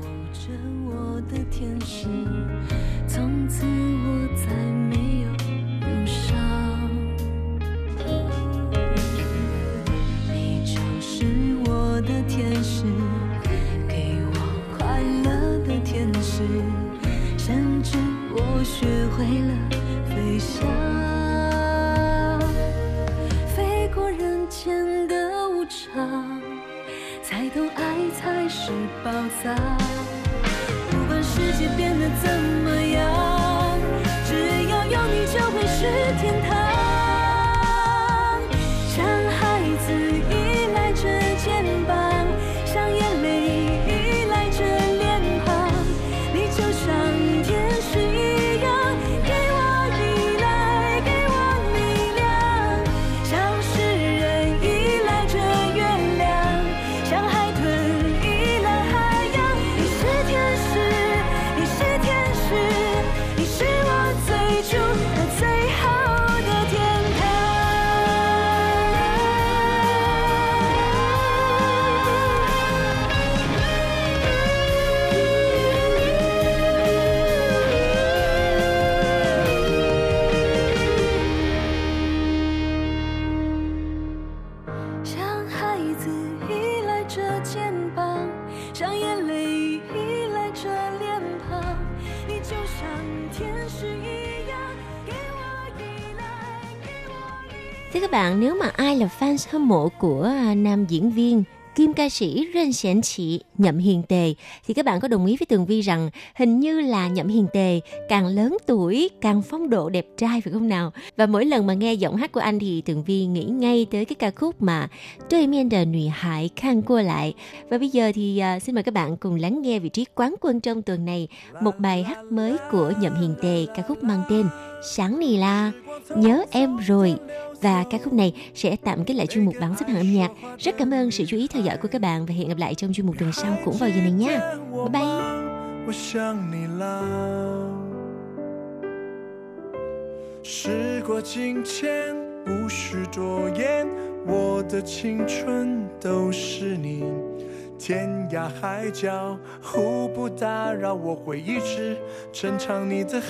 Thưa các bạn, nếu mà ai là fan hâm mộ của nam diễn viên kim ca sĩ Ren Xiển Chị Nhậm Hiền Tề thì các bạn có đồng ý với Tường Vi rằng hình như là Nhậm Hiền Tề càng lớn tuổi càng phong độ đẹp trai phải không nào? Và mỗi lần mà nghe giọng hát của anh thì Tường Vi nghĩ ngay tới cái ca khúc mà Đối Miên Đờ Nụy Hải Khang Cua Lại. Và bây giờ thì xin mời các bạn cùng lắng nghe vị trí quán quân trong tuần này, một bài hát mới của Nhậm Hiền Tề, ca khúc mang tên Sáng Nì La Nhớ Em Rồi. Và ca khúc này sẽ tạm kết lại chuyên mục bảng xếp hạng âm nhạc. Rất cảm ơn sự chú ý theo dõi của các bạn và hẹn gặp lại trong chuyên mục tuần sau cũng vào giờ này nhé. Bye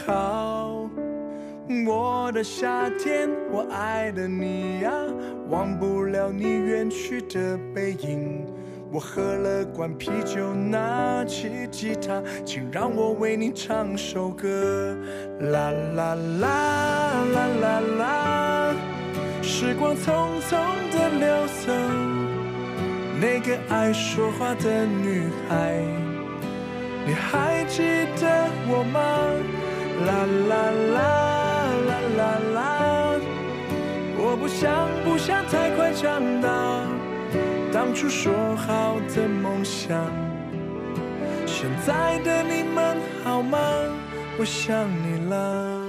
bye. 我的夏天， 我爱的你啊， 忘不了你远去的背影。 我喝了罐啤酒， 拿起吉他， 请让我为你唱首歌。 啦啦啦啦啦啦， 时光匆匆的流走， 那个爱说话的女孩， 你还记得我吗？ 啦啦啦啦啦啦，我不想太快长大，当初说好的梦想，现在的你们好吗？我想你了。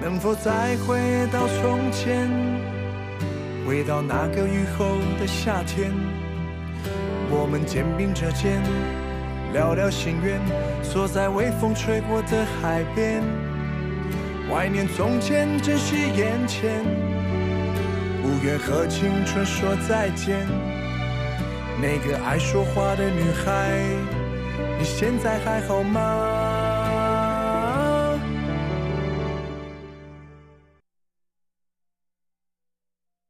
能否再回到从前，回到那个雨后的夏天，我们肩并着肩，聊聊心愿，坐在微风吹过的海边，怀念从前，珍惜眼前，不愿和青春说再见。那个爱说话的女孩，你现在还好吗？